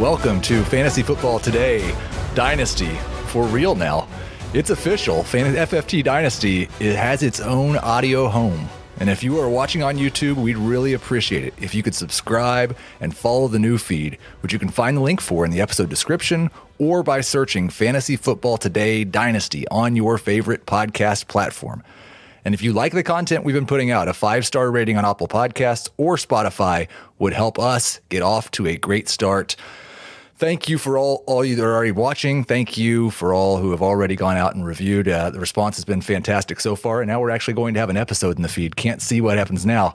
Welcome to Fantasy Football Today Dynasty. For real now, it's official. FFT Dynasty, it has its own audio home. And if you are watching on YouTube, we'd really appreciate it if you could subscribe and follow the new feed, which you can find the link for in the episode description or by searching Fantasy Football Today Dynasty on your favorite podcast platform. And if you like the content we've been putting out, a 5-star rating on Apple Podcasts or Spotify would help us get off to a great start. Thank you for all you that are already watching. Thank you for all who have already gone out and reviewed. The response has been fantastic so far. And now we're actually going to have an episode in the feed. Can't see what happens now.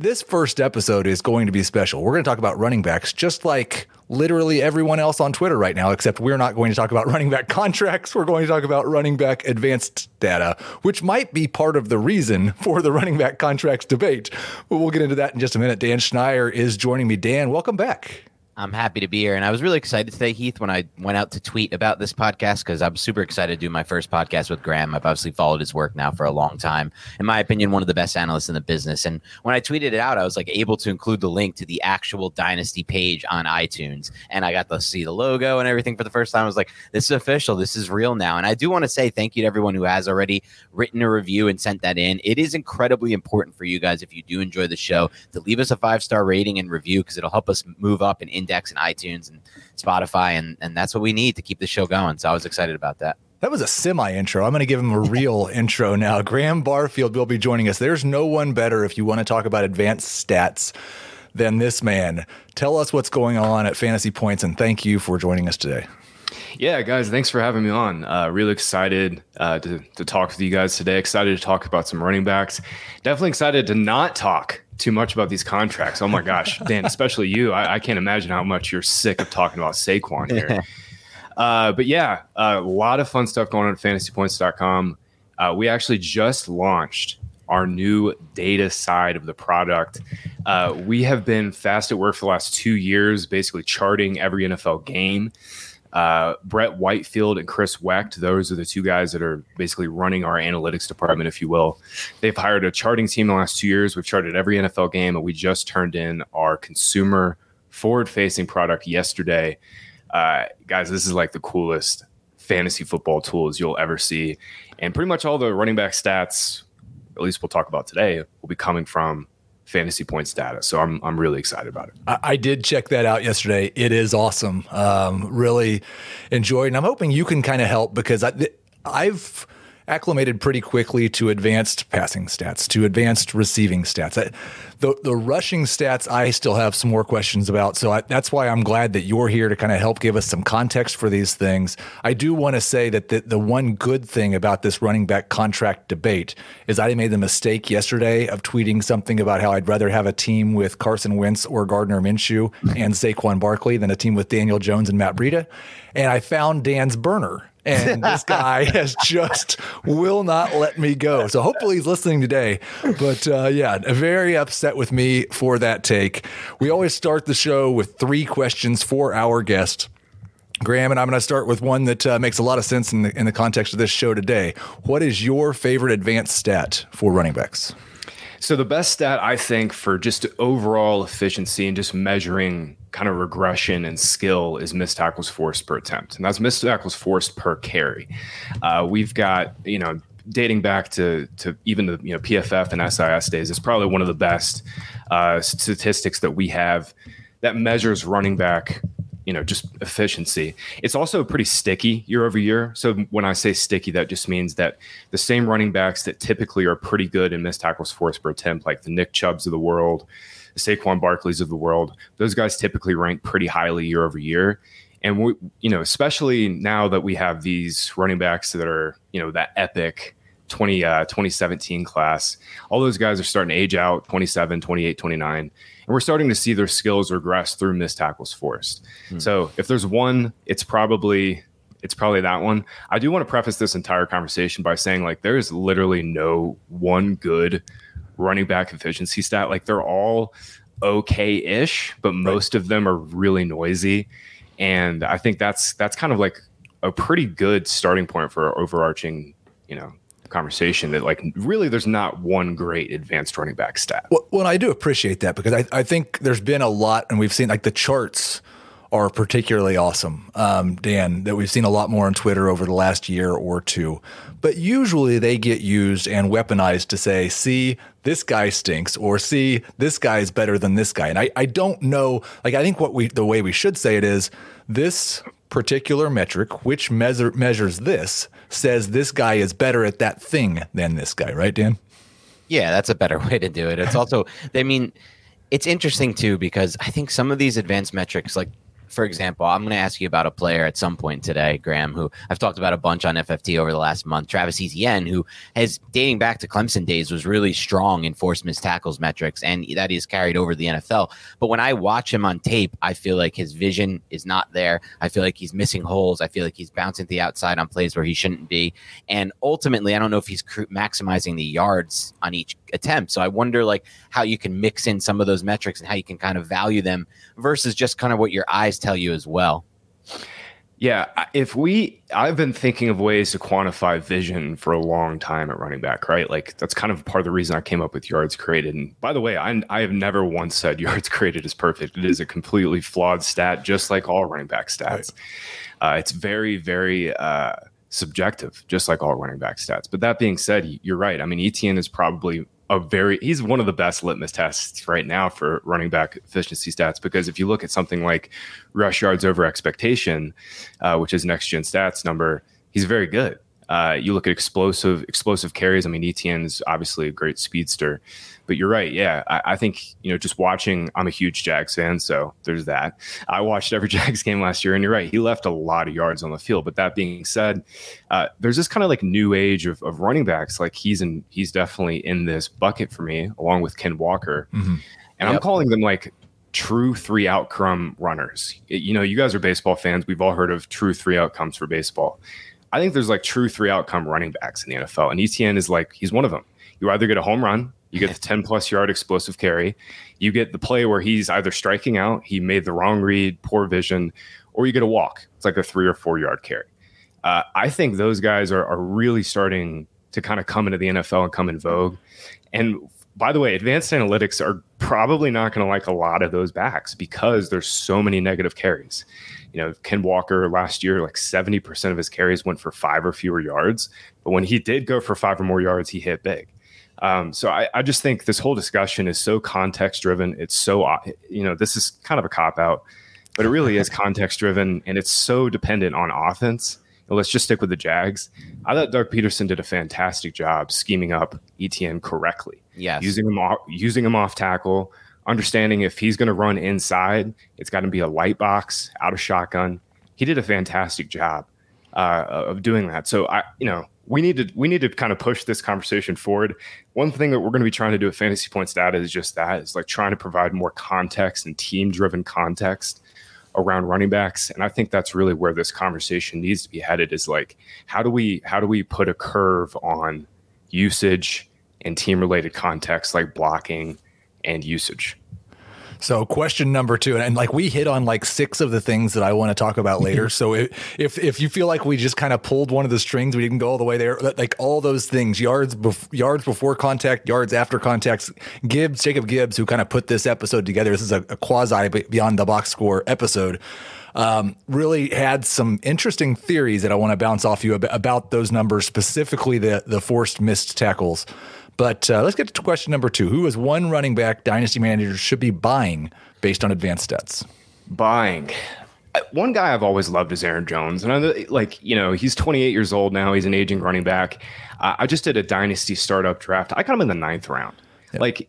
This first episode is going to be special. We're going to talk about running backs, just like literally everyone else on Twitter right now, except we're not going to talk about running back contracts. We're going to talk about running back advanced data, which might be part of the reason for the running back contracts debate. But we'll get into that in just a minute. Dan Schneier is joining me. Dan, welcome back. I'm happy to be here. And I was really excited today, Heath, when I went out to tweet about this podcast, because I'm super excited to do my first podcast with Graham. I've obviously followed his work now for a long time. In my opinion, one of the best analysts in the business. And when I tweeted it out, I was like able to include the link to the actual Dynasty page on iTunes. And I got to see the logo and everything for the first time. I was like, this is official. This is real now. And I do want to say thank you to everyone who has already written a review and sent that in. It is incredibly important for you guys, if you do enjoy the show, to leave us a 5-star rating and review, because it'll help us move up and index and iTunes and Spotify, and that's what we need to keep the show going. So I was excited about that. That was a semi-intro. I'm going to give him a real intro now. Graham Barfield will be joining us. There's no one better if you want to talk about advanced stats than this man. Tell us what's going on at Fantasy Points, and thank you for joining us today. Yeah, guys, thanks for having me on. Really excited to talk with you guys today. Excited to talk about some running backs. Definitely excited to not talk too much about these contracts. Oh my gosh, Dan, especially you. I can't imagine how much you're sick of talking about Saquon here. But a lot of fun stuff going on at fantasypoints.com. We actually just launched our new data side of the product. We have been fast at work for the last 2 years, basically charting every NFL game. Brett Whitefield and Chris Wecht, those are the two guys that are basically running our analytics department, if you will. They've hired a charting team in the last 2 years. We've charted every NFL game, and we just turned in our consumer forward-facing product yesterday. Guys, this is like the coolest fantasy football tools you'll ever see. And pretty much all the running back stats, at least we'll talk about today, will be coming from Fantasy Points data. So I'm really excited about it. I did check that out yesterday. It is awesome. Really enjoyed, and I'm hoping you can kind of help, because I've acclimated pretty quickly to advanced passing stats, to advanced receiving stats. The rushing stats, I still have some more questions about. So that's why I'm glad that you're here to kind of help give us some context for these things. I do want to say that the one good thing about this running back contract debate is I made the mistake yesterday of tweeting something about how I'd rather have a team with Carson Wentz or Gardner Minshew and Saquon Barkley than a team with Daniel Jones and Matt Breida. And I found Dan's burner. And this guy has just will not let me go. So hopefully he's listening today. But very upset with me for that take. We always start the show with 3 questions for our guest, Graham. And I'm going to start with one that makes a lot of sense in the context of this show today. What is your favorite advanced stat for running backs? So the best stat, I think, for just overall efficiency and just measuring kind of regression and skill is missed tackles forced per attempt. And that's missed tackles forced per carry. We've got, you know, dating back to even the, you know, PFF and SIS days, it's probably one of the best statistics that we have that measures running back, you know, just efficiency. It's also pretty sticky year over year. So when I say sticky, that just means that the same running backs that typically are pretty good in missed tackles forced per attempt, like the Nick Chubbs of the world, the Saquon Barkleys of the world, those guys typically rank pretty highly year over year. And we, you know, especially now that we have these running backs that are, you know, that epic 2017 class, all those guys are starting to age out 27, 28, 29, and we're starting to see their skills regress through missed tackles forced. So if there's one, it's probably that one. I do want to preface this entire conversation by saying, like, there is literally no one good running back efficiency stat. Like, they're all okay-ish, but most of them are really noisy. And I think that's kind of like a pretty good starting point for our overarching, you know, conversation that, like, really there's not one great advanced running back stat. Well, I do appreciate that, because I think there's been a lot, and we've seen, like, the charts are particularly awesome, Dan, that we've seen a lot more on Twitter over the last year or two. But usually they get used and weaponized to say, see, this guy stinks, or see, this guy is better than this guy. And I don't know, like, I think the way we should say it is, this particular metric, which measures this, says this guy is better at that thing than this guy, right, Dan? Yeah, that's a better way to do it. It's also, I mean, it's interesting too, because I think some of these advanced metrics, like, for example, I'm going to ask you about a player at some point today, Graham, who I've talked about a bunch on FFT over the last month, Travis Etienne, who has, dating back to Clemson days, was really strong in forced missed tackles metrics, and that is carried over to the NFL. But when I watch him on tape, I feel like his vision is not there. I feel like he's missing holes. I feel like he's bouncing to the outside on plays where he shouldn't be. And ultimately, I don't know if he's maximizing the yards on each attempt. So I wonder, like, how you can mix in some of those metrics and how you can kind of value them versus just kind of what your eyes tell you as well. Yeah, I've been thinking of ways to quantify vision for a long time at running back, right? Like, that's kind of part of the reason I came up with yards created. And by the way, I have never once said yards created is perfect. It is a completely flawed stat, just like all running back stats. Right. It's very, very subjective, just like all running back stats. But that being said, you're right. I mean, Etienne is probably he's one of the best litmus tests right now for running back efficiency stats, because if you look at something like rush yards over expectation, which is Next Gen Stats number, he's very good. You look at explosive carries. I mean, Etienne's obviously a great speedster, but you're right. Yeah, I think, you know, just watching, I'm a huge Jags fan, so there's that. I watched every Jags game last year, and you're right, he left a lot of yards on the field. But that being said, there's this kind of like new age of running backs. Like, he's definitely in this bucket for me, along with Ken Walker, and I'm calling them like true three outcome runners. You know, you guys are baseball fans. We've all heard of true three outcomes for baseball. I think there's like true three outcome running backs in the NFL, and Etienne is like, he's one of them. You either get a home run, you get the 10 plus yard explosive carry, you get the play where he's either striking out, he made the wrong read, poor vision, or you get a walk. It's like a 3 or 4 yard carry. I think those guys are really starting to kind of come into the NFL and come in vogue. And by the way, advanced analytics are probably not going to like a lot of those backs, because there's so many negative carries. You know, Ken Walker last year, like 70% of his carries went for 5 or fewer yards. But when he did go for 5 or more yards, he hit big. So I just think this whole discussion is so context driven. It's so, you know, this is kind of a cop out, but it really is context driven. And it's so dependent on offense. And let's just stick with the Jags. I thought Doug Peterson did a fantastic job scheming up Etienne correctly. Yes. Using him off tackle, understanding if he's going to run inside, it's got to be a light box out of shotgun. He did a fantastic job of doing that. So we need to kind of push this conversation forward. One thing that we're going to be trying to do at Fantasy Points Data is just that. It's like trying to provide more context and team-driven context around running backs. And I think that's really where this conversation needs to be headed, is like, how do we put a curve on usage and team-related context, like blocking and usage? So question number two, and like we hit on like six of the things that I want to talk about later. So if you feel like we just kind of pulled one of the strings, we didn't go all the way there, like all those things, yards before contact, yards after contact, Jacob Gibbs, who kind of put this episode together. This is a quasi beyond the box score episode. Really had some interesting theories that I want to bounce off you about those numbers, specifically the forced missed tackles. But let's get to question number two. Who is one running back dynasty manager should be buying based on advanced stats? Buying. One guy I've always loved is Aaron Jones. And he's 28 years old now. He's an aging running back. I just did a dynasty startup draft. I got him in the 9th round. Yep.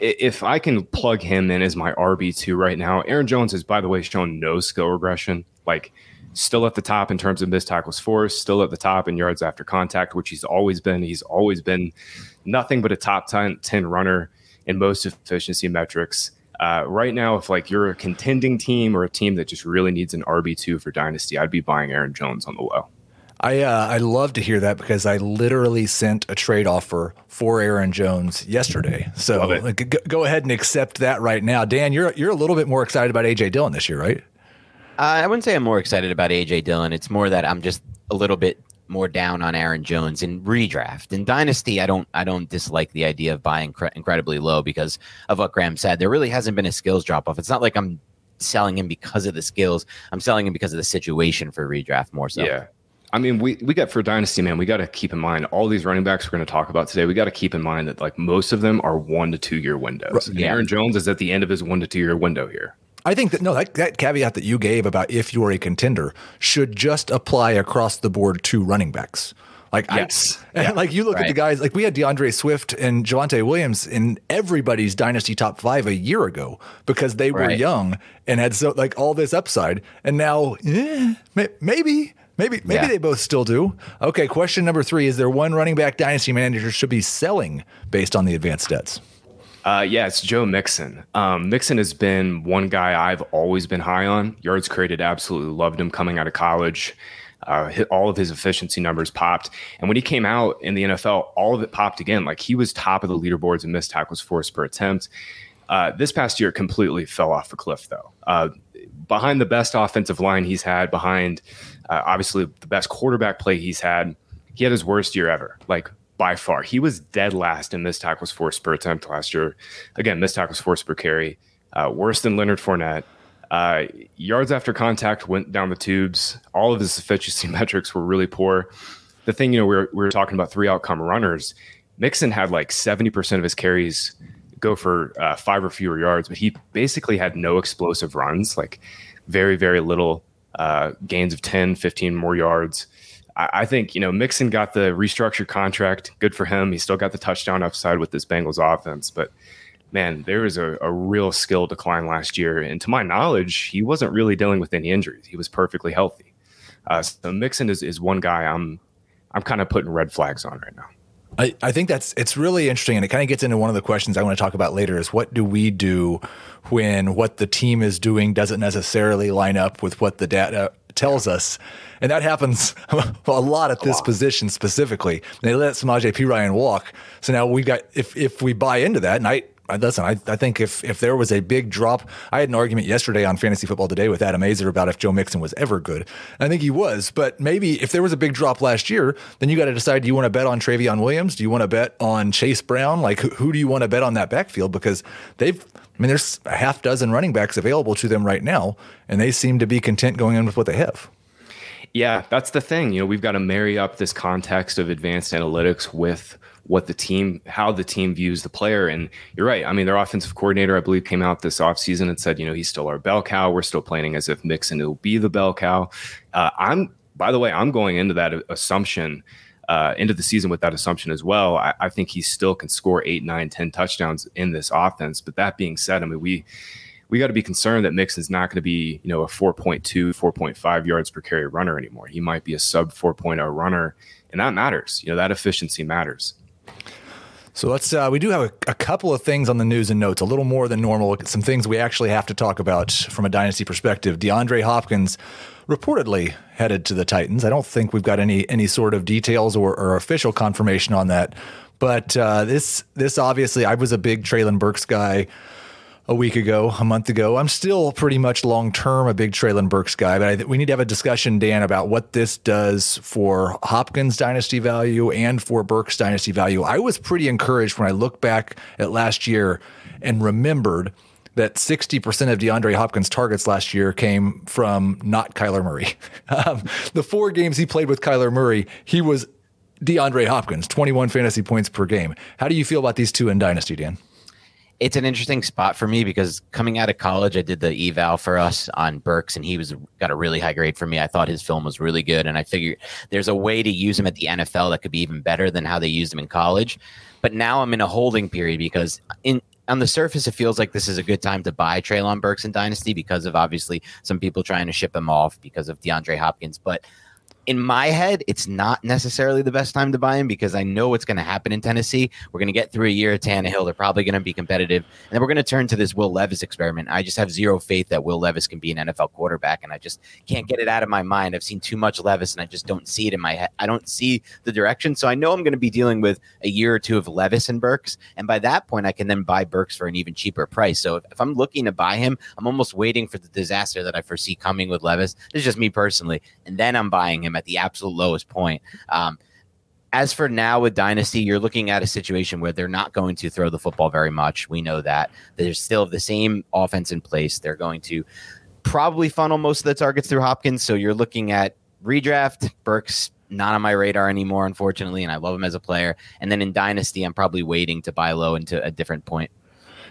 If I can plug him in as my RB2 right now, Aaron Jones has, by the way, shown no skill regression, like still at the top in terms of missed tackles forced, still at the top in yards after contact, which he's always been. He's always been nothing but a top 10 runner in most efficiency metrics. Right now, if you're a contending team or a team that just really needs an RB2 for dynasty, I'd be buying Aaron Jones on the low. I love to hear that because I literally sent a trade offer for Aaron Jones yesterday. So go ahead and accept that right now. Dan, you're a little bit more excited about A.J. Dillon this year, right? I wouldn't say I'm more excited about A.J. Dillon. It's more that I'm just a little bit more down on Aaron Jones in redraft. In Dynasty, I don't dislike the idea of buying incredibly low because of what Graham said. There really hasn't been a skills drop-off. It's not like I'm selling him because of the skills. I'm selling him because of the situation for redraft more so. Yeah. I mean, we got for Dynasty, man, we got to keep in mind all these running backs we're going to talk about today. We got to keep in mind that most of them are 1 to 2 year windows. Yeah. Aaron Jones is at the end of his 1 to 2 year window here. I think that caveat that you gave about if you are a contender should just apply across the board to running backs. You look at the guys, we had DeAndre Swift and Javonte Williams in everybody's Dynasty top 5 a year ago because they were young and had all this upside. And now maybe they both still do. Okay, question number three. Is there one running back dynasty manager should be selling based on the advanced stats? It's Joe Mixon. Mixon has been one guy I've always been high on. Yards created, absolutely loved him coming out of college. All of his efficiency numbers popped. And when he came out in the NFL, all of it popped again. He was top of the leaderboards in missed tackles forced per attempt. This past year, completely fell off a cliff, though. Behind the best offensive line he's had, behind obviously the best quarterback play he's had, he had his worst year ever, by far. He was dead last in missed tackles forced per attempt last year. Again, missed tackles forced per carry, worse than Leonard Fournette. Yards after contact went down the tubes. All of his efficiency metrics were really poor. The thing, we were talking about three outcome runners. Mixon had 70% of his carries go for 5 or fewer yards, but he basically had no explosive runs, very, very little gains of 10, 15 more yards. I think, Mixon got the restructured contract. Good for him. He still got the touchdown upside with this Bengals offense, but man, there was a real skill decline last year. And to my knowledge, he wasn't really dealing with any injuries. He was perfectly healthy. So Mixon is one guy I'm kind of putting red flags on right now. I think it's really interesting, and it kind of gets into one of the questions I want to talk about later is what do we do when what the team is doing doesn't necessarily line up with what the data tells us? And that happens a lot at this position specifically. And they let Samaje Perine walk. So now we've got, if we buy into that, and I think if there was a big drop, I had an argument yesterday on Fantasy Football Today with Adam Azer about if Joe Mixon was ever good. And I think he was, but maybe if there was a big drop last year, then you got to decide, do you want to bet on Travion Williams? Do you want to bet on Chase Brown? Who do you want to bet on that backfield? Because there's a half dozen running backs available to them right now, and they seem to be content going in with what they have. Yeah, that's the thing. We've got to marry up this context of advanced analytics with how the team views the player. And you're right. I mean, their offensive coordinator, I believe, came out this offseason and said, he's still our bell cow. We're still planning as if Mixon will be the bell cow. I'm going into that assumption, into the season with that assumption as well. I think he still can score 8, 9, 10 touchdowns in this offense. But that being said, I mean, we got to be concerned that Mixon's not going to be, a 4.2, 4.5 yards per carry runner anymore. He might be a sub 4.0 runner, and that matters. That efficiency matters. So let's, we do have a couple of things on the news and notes, a little more than normal, some things we actually have to talk about from a dynasty perspective. DeAndre Hopkins reportedly headed to the Titans. I don't think we've got any sort of details or official confirmation on that, but this obviously, I was a big Traylon Burks guy. a week ago, a month ago. I'm still pretty much long-term a big Traylon Burks guy, but we need to have a discussion, Dan, about what this does for Hopkins' dynasty value and for Burks' dynasty value. I was pretty encouraged when I looked back at last year and remembered that 60% of DeAndre Hopkins' targets last year came from not Kyler Murray. The four games he played with Kyler Murray, he was DeAndre Hopkins, 21 fantasy points per game. How do you feel about these two in dynasty, Dan? It's an interesting spot for me because coming out of college, I did the eval for us on Burks, and he got a really high grade for me. I thought his film was really good, and I figured there's a way to use him at the NFL that could be even better than how they used him in college. But now I'm in a holding period because on the surface, it feels like this is a good time to buy Traylon Burks in dynasty because of obviously some people trying to ship him off because of DeAndre Hopkins. But in my head, it's not necessarily the best time to buy him because I know what's going to happen in Tennessee. We're going to get through a year of Tannehill. They're probably going to be competitive. And then we're going to turn to this Will Levis experiment. I just have zero faith that Will Levis can be an NFL quarterback, and I just can't get it out of my mind. I've seen too much Levis, and I just don't see it in my head. I don't see the direction. So I know I'm going to be dealing with a year or two of Levis and Burks. And by that point, I can then buy Burks for an even cheaper price. So if I'm looking to buy him, I'm almost waiting for the disaster that I foresee coming with Levis. It's just me personally. And then I'm buying him at the absolute lowest point. As for now with dynasty, you're looking at a situation where they're not going to throw the football very much. We know that there's still the same offense in place. They're going to probably funnel most of the targets through Hopkins. So you're looking at redraft. Burks not on my radar anymore, unfortunately, and I love him as a player. And then in dynasty, I'm probably waiting to buy low into a different point.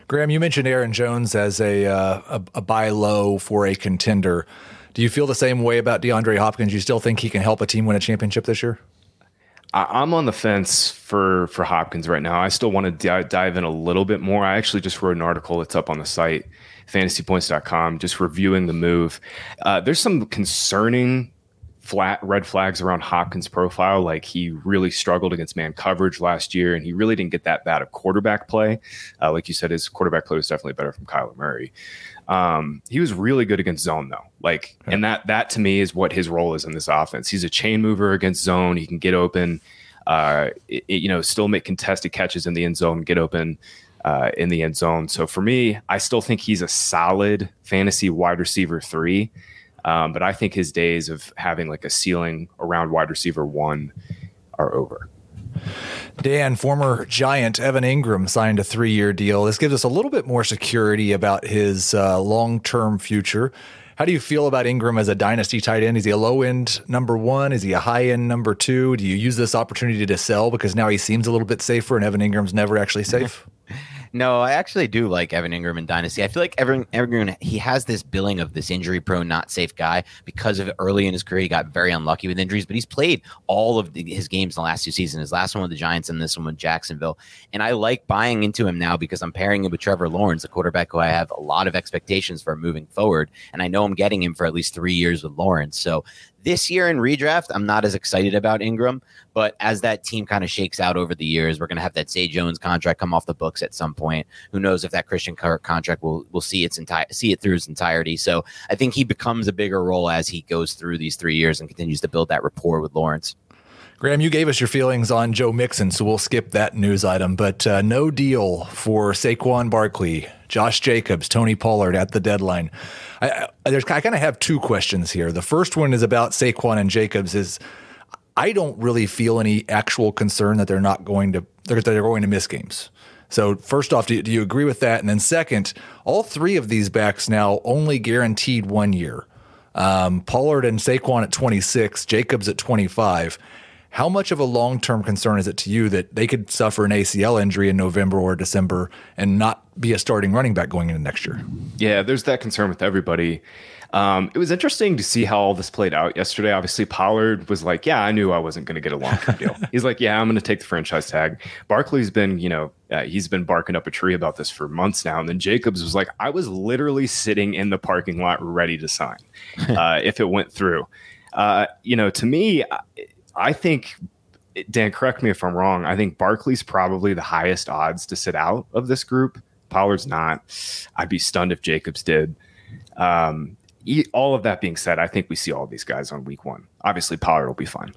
Graham, you mentioned Aaron Jones as a buy low for a contender. Do you feel the same way about DeAndre Hopkins? You still think he can help a team win a championship this year? I'm on the fence for Hopkins right now. I still want to dive in a little bit more. I actually just wrote an article that's up on the site, fantasypoints.com, just reviewing the move. There's some concerning red flags around Hopkins' profile. Like, he really struggled against man coverage last year, and he really didn't get that bad of quarterback play. Like you said, his quarterback play was definitely better from Kyler Murray. He was really good against zone, though. Like, okay. And that to me is what his role is in this offense. He's a chain mover against zone. He can get open, still make contested catches in the end zone, get open in the end zone. So for me, I still think he's a solid fantasy wide receiver 3. But I think his days of having like a ceiling around wide receiver 1 are over. Dan, former Giant Evan Engram signed a 3-year deal. This gives us a little bit more security about his long-term future. How do you feel about Engram as a dynasty tight end? Is he a low-end number 1? Is he a high-end number 2? Do you use this opportunity to sell because now he seems a little bit safer and Evan Engram's never actually safe? No, I actually do like Evan Engram in dynasty. I feel like Evan Engram, he has this billing of this injury-prone, not safe guy because of early in his career. He got very unlucky with injuries, but he's played all of his games in the last 2 seasons, his last one with the Giants and this one with Jacksonville. And I like buying into him now because I'm pairing him with Trevor Lawrence, a quarterback who I have a lot of expectations for moving forward. And I know I'm getting him for at least 3 years with Lawrence. So this year in redraft, I'm not as excited about Engram, but as that team kind of shakes out over the years, we're going to have that Zay Jones contract come off the books at some point. Who knows if that Christian Kirk contract will see it through its entirety. So I think he becomes a bigger role as he goes through these 3 years and continues to build that rapport with Lawrence. Graham, you gave us your feelings on Joe Mixon, so we'll skip that news item. But no deal for Saquon Barkley, Josh Jacobs, Tony Pollard at the deadline. I kind of have 2 questions here. The first one is about Saquon and Jacobs. I don't really feel any actual concern that they're going to miss games. So first off, do you agree with that? And then second, all 3 of these backs now only guaranteed 1 year. Pollard and Saquon at 26, Jacobs at 25. How much of a long-term concern is it to you that they could suffer an ACL injury in November or December and not be a starting running back going into next year? Yeah, there's that concern with everybody. It was interesting to see how all this played out yesterday. Obviously, Pollard was like, yeah, I knew I wasn't going to get a long-term deal. He's like, yeah, I'm going to take the franchise tag. Barkley's been, he's been barking up a tree about this for months now. And then Jacobs was like, I was literally sitting in the parking lot ready to sign if it went through. To me... I think, Dan, correct me if I'm wrong, I think Barkley's probably the highest odds to sit out of this group. Pollard's not. I'd be stunned if Jacobs did. All of that being said, I think we see all these guys on week 1. Obviously, Pollard will be fine.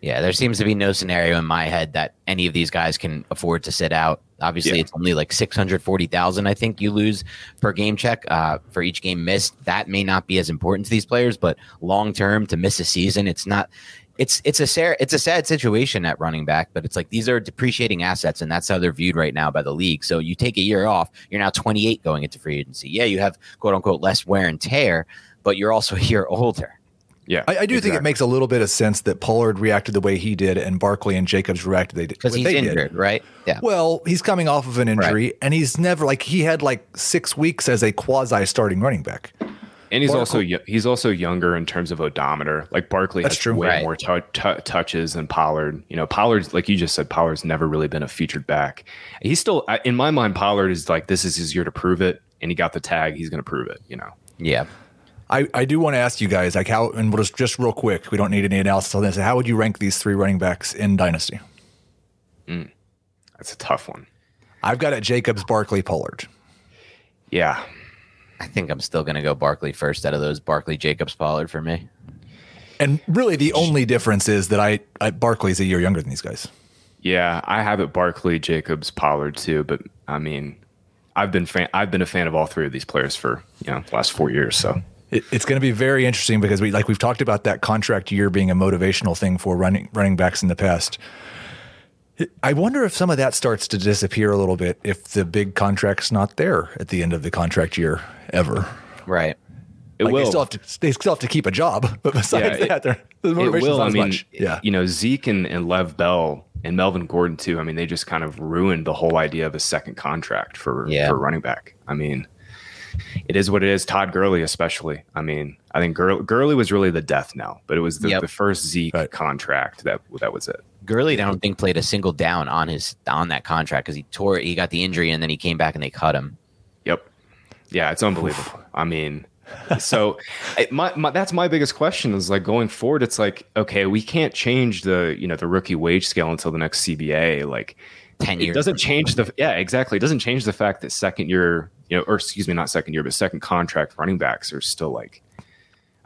Yeah, there seems to be no scenario in my head that any of these guys can afford to sit out. Obviously, It's only like $640,000, I think, you lose per game check for each game missed. That may not be as important to these players, but long term to miss a season, it's not. It's a sad situation at running back, but it's like these are depreciating assets, and that's how they're viewed right now by the league. So you take a year off, you're now 28 going into free agency. Yeah, you have quote unquote less wear and tear, but you're also a year older. Yeah, I do think it makes a little bit of sense that Pollard reacted the way he did and Barkley and Jacobs reacted because he's injured, right? Yeah. Well, he's coming off of an injury, right, and he's never he had 6 weeks as a quasi starting running back. And he's also younger in terms of odometer. Like Barkley has more touches than Pollard. You know, Pollard's, like you just said, Pollard's never really been a featured back. He's still, in my mind, Pollard is like, this is his year to prove it, and he got the tag. He's going to prove it. You know. Yeah. I do want to ask you guys, how, and we'll just real quick, we don't need any analysis on this. How would you rank these three running backs in Dynasty? That's a tough one. I've got it Jacobs, Barkley, Pollard. Yeah. I think I'm still going to go Barkley first out of those. Barkley, Jacobs, Pollard for me. And really the only difference is that Barkley's a year younger than these guys. Yeah, I have it Barkley, Jacobs, Pollard too, but I mean, I've been a fan of all three of these players for, the last 4 years, so it's going to be very interesting because we've talked about that contract year being a motivational thing for running backs in the past. I wonder if some of that starts to disappear a little bit if the big contract's not there at the end of the contract year ever. Right. It will. They still have to keep a job, but besides that, the motivation's not as much. Yeah. Zeke and Lev Bell and Melvin Gordon too. I mean, they just kind of ruined the whole idea of a second contract for running back. I mean, it is what it is. Todd Gurley, especially. I mean, I think Gurley was really the death knell, but it was the first Zeke contract that was it. Gurley, I don't think played a single down on that contract because he got the injury and then he came back and they cut him. Yep. Yeah, it's unbelievable. I mean, so that's my biggest question is going forward. It's okay, we can't change the rookie wage scale until the next CBA. 10 years. It doesn't change the fact that second year, or excuse me, not second year, but second contract running backs are still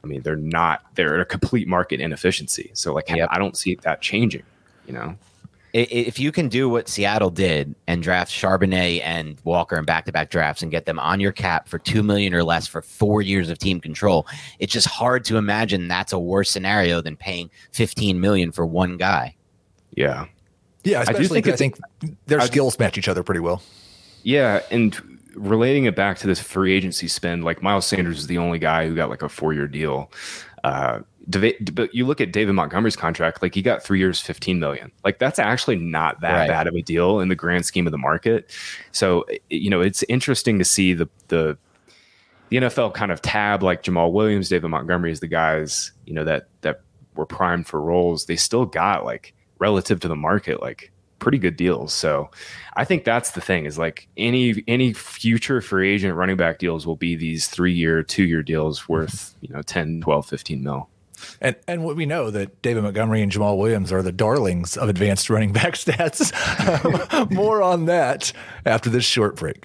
they're a complete market inefficiency. So I don't see that changing, If you can do what Seattle did and draft Charbonnet and Walker in back-to-back drafts and get them on your cap for $2 million or less for 4 years of team control, it's just hard to imagine that's a worse scenario than paying $15 million for one guy. Yeah. Yeah, especially because I think their skills match each other pretty well. Yeah, and relating it back to this free agency spend, Miles Sanders is the only guy who got a 4-year deal. But you look at David Montgomery's contract, he got 3 years, $15 million. That's actually not that bad of a deal in the grand scheme of the market. So it's interesting to see the NFL kind of tab Jamal Williams, David Montgomery is the guys that were primed for roles. They still got relative to the market, pretty good deals. So I think that's the thing is any future free agent running back deals will be these 3-year, 2-year deals worth, 10, 12, 15 mil. And what we know that David Montgomery and Jamal Williams are the darlings of advanced running back stats. More on that after this short break.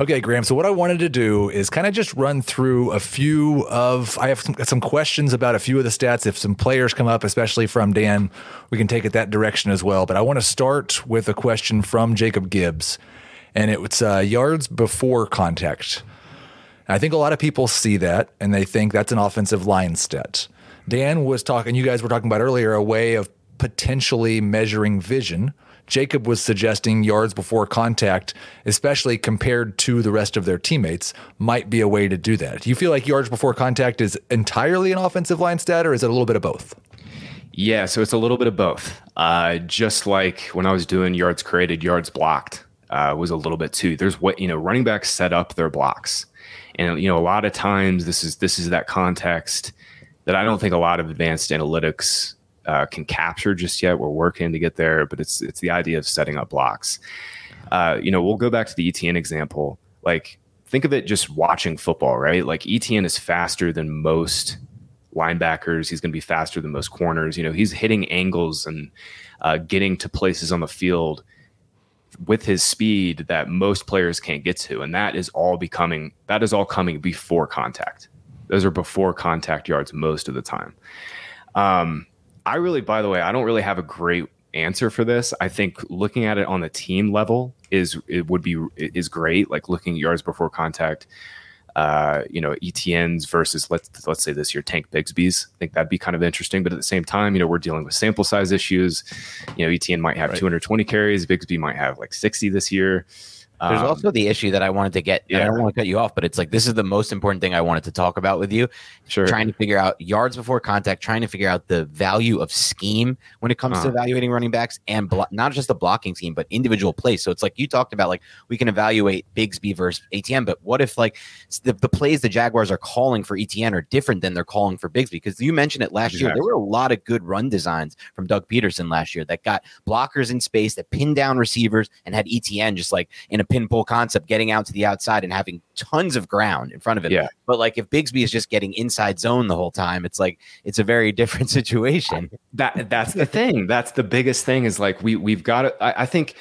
Okay, Graham, so what I wanted to do is kind of just run through I have some questions about a few of the stats. If some players come up, especially from Dan, we can take it that direction as well. But I want to start with a question from Jacob Gibbs, and it was yards before contact. And I think a lot of people see that and they think that's an offensive line stat. Dan was talking, you guys were talking about earlier, a way of potentially measuring vision. Jacob was suggesting yards before contact, especially compared to the rest of their teammates, might be a way to do that. Do you feel like yards before contact is entirely an offensive line stat, or is it a little bit of both? Yeah, so it's a little bit of both. Just like when I was doing yards created, yards blocked was a little bit too. There's what, you know, running backs set up their blocks. And, you know, a lot of times this is that context that I don't think a lot of advanced analytics can capture just yet. We're working to get there, but it's the idea of setting up blocks. You know, we'll go back to the Etienne example. Like, think of it just watching football, right? Like, Etienne is faster than most linebackers. He's going to be faster than most corners. You know, he's hitting angles and getting to places on the field with his speed that most players can't get to. And that is all coming before contact. Those are before contact yards most of the time. I really, by the way, I don't really have a great answer for this. I think looking at it on the team level is great. Like, looking at yards before contact, you know, ETNs versus let's say this year, Tank Bigsby's. I think that'd be kind of interesting. But at the same time, you know, we're dealing with sample size issues. You know, ETN might have 220 carries. Bigsby might have like 60 this year. There's also the issue that I wanted to get. Yeah. I don't want to cut you off, but it's like, this is the most important thing I wanted to talk about with you. Sure. Trying to figure out yards before contact, trying to figure out the value of scheme when it comes to evaluating running backs, and not just the blocking scheme, but individual plays. So it's like you talked about, like, we can evaluate Bigsby versus Etienne, but what if, like, the plays the Jaguars are calling for Etienne are different than they're calling for Bigsby? Because you mentioned it last year. There were a lot of good run designs from Doug Peterson last year that got blockers in space, that pinned down receivers, and had Etienne just like in a pin-pull concept, getting out to the outside and having tons of ground in front of him. Yeah. But like, if Bigsby is just getting inside zone the whole time, it's like, it's a very different situation. That's the thing. That's the biggest thing, is like, we've got to, I think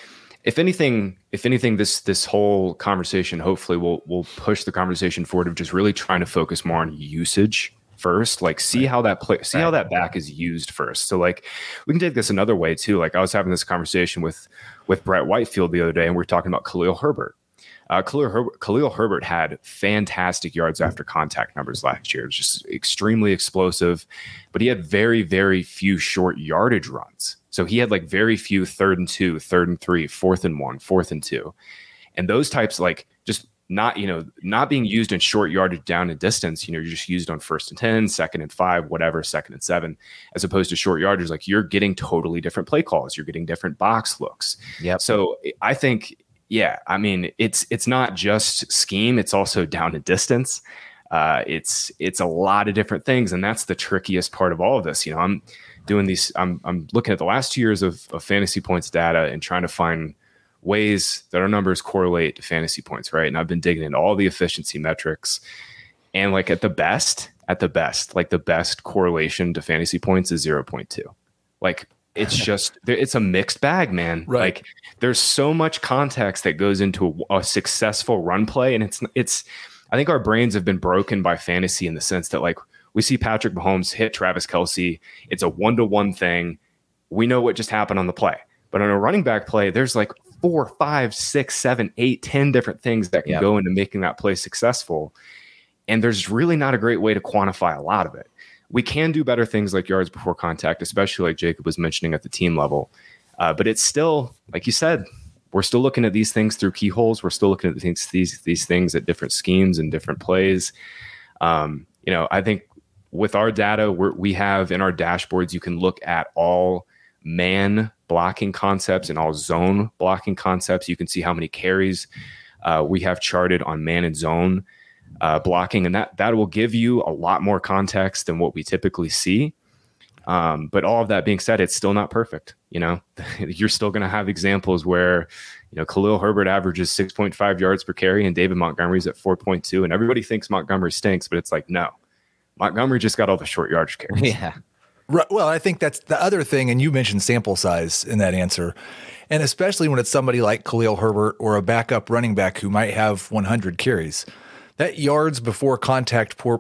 if anything, this whole conversation, hopefully we'll push the conversation forward of just really trying to focus more on usage first. Like, see how that play, see how that back is used first. So like, we can take this another way too. Like, I was having this conversation with Brett Whitefield the other day, and we were talking about Khalil Herbert. Khalil Herbert had fantastic yards after contact numbers last year. It was just extremely explosive, but he had very, very few short yardage runs. So he had like very few 3rd and 2, 3rd and 3, 4th and 1, 4th and 2. And those types, like, just not, you know, not being used in short yardage down and distance. You know, you're just used on 1st and 10, 2nd and 5, whatever, 2nd and 7, as opposed to short yardage. Like, you're getting totally different play calls. You're getting different box looks. Yeah. So I think, yeah, I mean, it's not just scheme. It's also down and distance. It's a lot of different things. And that's the trickiest part of all of this. You know, I'm doing these, I'm looking at the last 2 years of Fantasy Points data and trying to find ways that our numbers correlate to Fantasy Points, right? And I've been digging into all the efficiency metrics, and like, at the best, like, the best correlation to Fantasy Points is 0.2. like, it's just, it's a mixed bag, man. Right. Like, there's so much context that goes into a successful run play, and it's I think our brains have been broken by fantasy in the sense that, like, we see Patrick Mahomes hit Travis Kelce, it's a 1-to-1 thing, we know what just happened on the play. But on a running back play, there's like 4, 5, 6, 7, 8, 10 different things that can go into making that play successful. And there's really not a great way to quantify a lot of it. We can do better things like yards before contact, especially like Jacob was mentioning at the team level. But it's still, like you said, we're still looking at these things through keyholes. We're still looking at these things at different schemes and different plays. You know, I think with our data, we have in our dashboards, you can look at all man blocking concepts and all zone blocking concepts. You can see how many carries we have charted on man and zone blocking, and that will give you a lot more context than what we typically see. But all of that being said, it's still not perfect. You know, you're still going to have examples where, you know, Khalil Herbert averages 6.5 yards per carry and David Montgomery's at 4.2, and everybody thinks Montgomery stinks, but it's like, no, Montgomery just got all the short yardage carries. Yeah. Well, I think that's the other thing, and you mentioned sample size in that answer, and especially when it's somebody like Khalil Herbert or a backup running back who might have 100 carries, that yards before contact per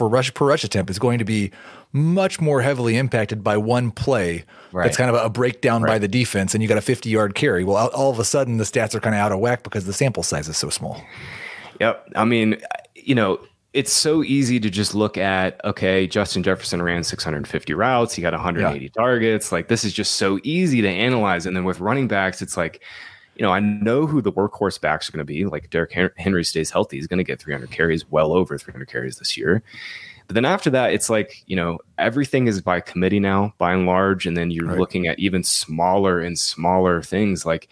rush attempt is going to be much more heavily impacted by one play. Right. That's kind of a breakdown by the defense, and you got a 50-yard carry. Well, all of a sudden, the stats are kind of out of whack because the sample size is so small. Yep. I mean, you know, it's so easy to just look at, okay, Justin Jefferson ran 650 routes. He got 180 targets. Like, this is just so easy to analyze. And then with running backs, it's like, you know, I know who the workhorse backs are going to be. Like, Derrick Henry stays healthy. He's going to get 300 carries, well over 300 carries this year. But then after that, it's like, you know, everything is by committee now, by and large. And then you're looking at even smaller and smaller things. Like,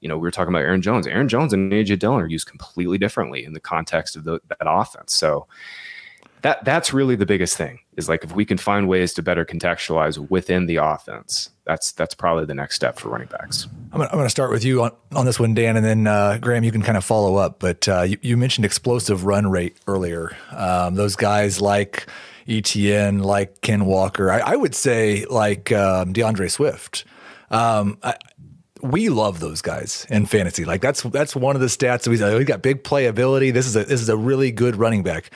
you know, we were talking about Aaron Jones. Aaron Jones and A.J. Dillon are used completely differently in the context of that offense. So that's really the biggest thing, is like, if we can find ways to better contextualize within the offense, that's probably the next step for running backs. I'm gonna start with you on this one, Dan, and then Graham, you can kind of follow up. But you mentioned explosive run rate earlier. Those guys like Etienne, like Ken Walker, I would say like DeAndre Swift. We love those guys in fantasy. Like, that's one of the stats that we got big playability. This is a really good running back.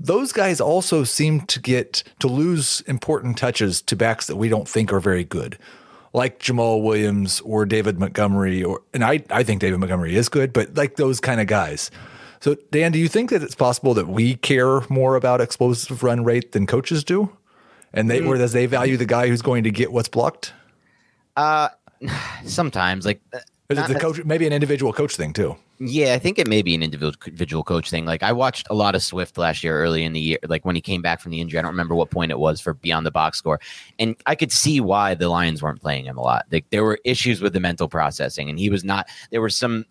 Those guys also seem to lose important touches to backs that we don't think are very good, like Jamal Williams or David Montgomery, and I think David Montgomery is good, but like those kind of guys. So Dan, do you think that it's possible that we care more about explosive run rate than coaches do? And they value the guy who's going to get what's blocked? Sometimes, like, it's a coach, maybe an individual coach thing too. Yeah, I think it may be an individual coach thing. Like, I watched a lot of Swift last year, early in the year, like when he came back from the injury. I don't remember what point it was for Beyond the Box Score. And I could see why the Lions weren't playing him a lot. Like, there were issues with the mental processing, and he was not, there were some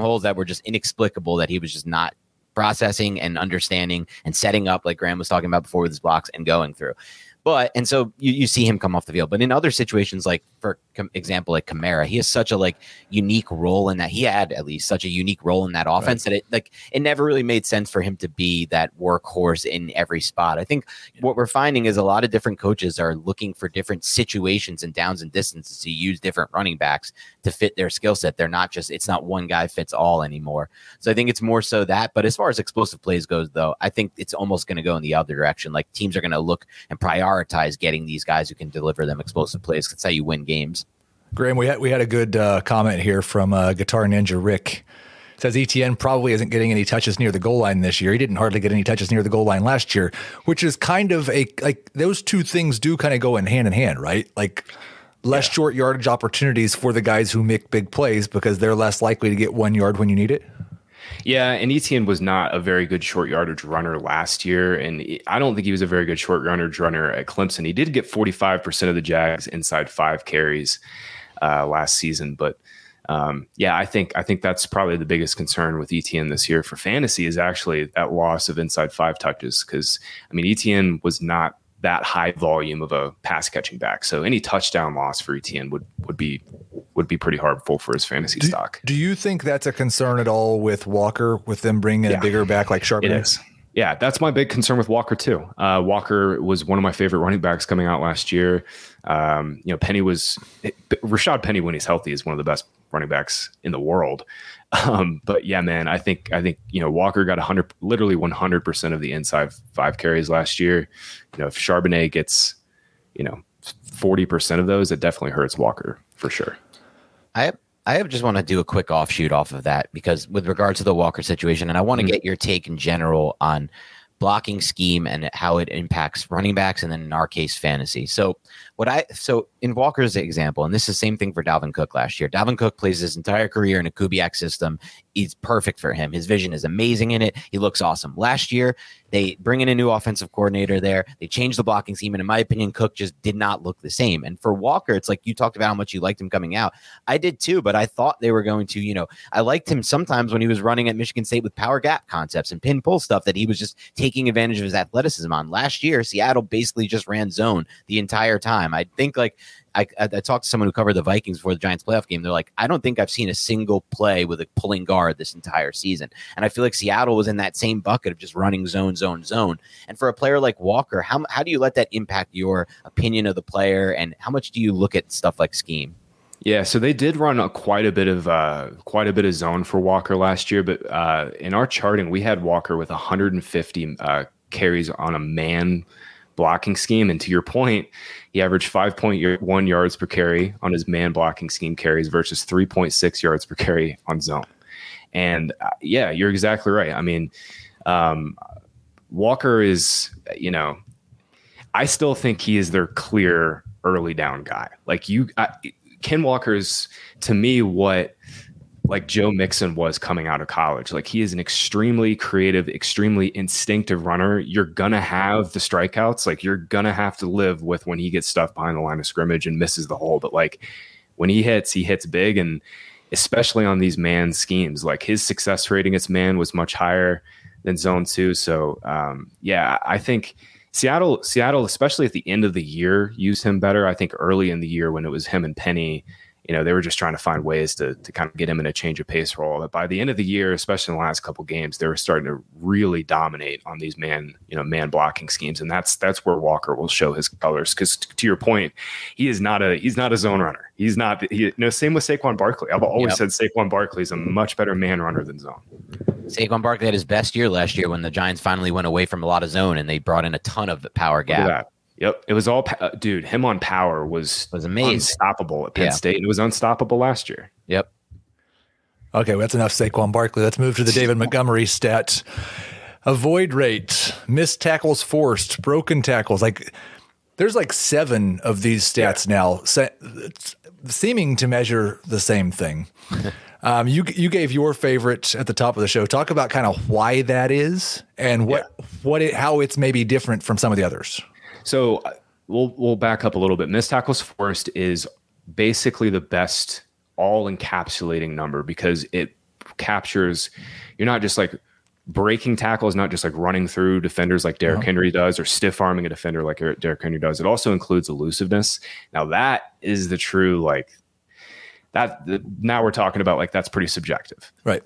holes that were just inexplicable that he was just not processing and understanding and setting up, like Graham was talking about before, with his blocks and going through. But, and so you see him come off the field. But in other situations, like, for example, like Kamara, he has such a unique role in that. He had at least such a unique role in that offense that it never really made sense for him to be that workhorse in every spot. I think what we're finding is a lot of different coaches are looking for different situations and downs and distances to use different running backs to fit their skill set. They're not just, it's not one guy fits all anymore. So I think it's more so that. But as far as explosive plays goes, though, I think it's almost going to go in the other direction. Like, teams are going to look and prioritize getting these guys who can deliver them explosive plays. That's how you win games. Graham, we had a good comment here from Guitar Ninja Rick. It says Etienne probably isn't getting any touches near the goal line this year. He didn't hardly get any touches near the goal line last year, which is kind of those two things do kind of go in hand, right? Like, less short yardage opportunities for the guys who make big plays because they're less likely to get 1 yard when you need it. Yeah, and Etienne was not a very good short yardage runner last year, and I don't think he was a very good short yardage runner at Clemson. He did get 45% of the Jags inside 5 carries last season, but I think that's probably the biggest concern with Etienne this year for fantasy, is actually that loss of inside 5 touches, because, I mean, Etienne was not that high volume of a pass catching back. So any touchdown loss for Etienne would be pretty harmful for his fantasy stock. Do you think that's a concern at all with Walker, with them bringing a bigger back like Charbonnet? It is. Yeah, that's my big concern with Walker too. Walker was one of my favorite running backs coming out last year. Rashad Penny, when he's healthy, is one of the best running backs in the world. But yeah, man, I think, you know, Walker got 100% of the inside 5 carries last year. You know, if Charbonnet gets, you know, 40% of those, it definitely hurts Walker for sure. I just want to do a quick offshoot off of that, because with regards to the Walker situation, and I want to get your take in general on blocking scheme and how it impacts running backs, and then in our case, fantasy. So in Walker's example, and this is the same thing for Dalvin Cook last year. Dalvin Cook plays his entire career in a Kubiak system. It's perfect for him. His vision is amazing in it. He looks awesome. Last year, they bring in a new offensive coordinator there. They changed the blocking scheme. And in my opinion, Cook just did not look the same. And for Walker, it's like, you talked about how much you liked him coming out. I did too, but I thought they were going to, you know, I liked him sometimes when he was running at Michigan State with power gap concepts and pin pull stuff that he was just taking advantage of his athleticism on. Last year, Seattle basically just ran zone the entire time. I think, like, I talked to someone who covered the Vikings before the Giants playoff game. They're like, I don't think I've seen a single play with a pulling guard this entire season. And I feel like Seattle was in that same bucket of just running zone. And for a player like Walker, how do you let that impact your opinion of the player? And how much do you look at stuff like scheme? Yeah, so they did run quite a bit of zone for Walker last year. But in our charting, we had Walker with 150 carries on a man blocking scheme. And to your point, he averaged 5.1 yards per carry on his man blocking scheme carries versus 3.6 yards per carry on zone. And yeah, you're exactly right. I mean, Walker is, you know, I still think he is their clear early down guy. Like Ken Walker is, to me, what like Joe Mixon was coming out of college. Like he is an extremely creative, extremely instinctive runner. You're going to have the strikeouts. Like you're going to have to live with when he gets stuffed behind the line of scrimmage and misses the hole. But like when he hits big, and especially on these man schemes, like his success rate against man was much higher than zone two. So yeah, I think Seattle, especially at the end of the year, used him better. I think early in the year when it was him and Penny, you know, they were just trying to find ways to kind of get him in a change of pace role. But by the end of the year, especially in the last couple of games, they were starting to really dominate on these man blocking schemes. And that's where Walker will show his colors. Because to your point, he's not a zone runner. He's not, same with Saquon Barkley. I've always said Saquon Barkley is a much better man runner than zone. Saquon Barkley had his best year last year when the Giants finally went away from a lot of zone and they brought in a ton of power gap. Yep. It was all, dude, him on power was amazing. Unstoppable at Penn State. It was unstoppable last year. Yep. Okay. Well, that's enough Saquon Barkley. Let's move to the David Montgomery stats. Avoid rate, missed tackles forced, broken tackles. Like there's like 7 of these stats now seeming to measure the same thing. You gave your favorite at the top of the show. Talk about kind of why that is and how it's maybe different from some of the others. So we'll back up a little bit. Missed tackles forced is basically the best all-encapsulating number because it captures, you're not just like breaking tackles, not just like running through defenders like Derrick Henry does or stiff-arming a defender like Derrick Henry does. It also includes elusiveness. Now that is the true now we're talking about like that's pretty subjective. Right.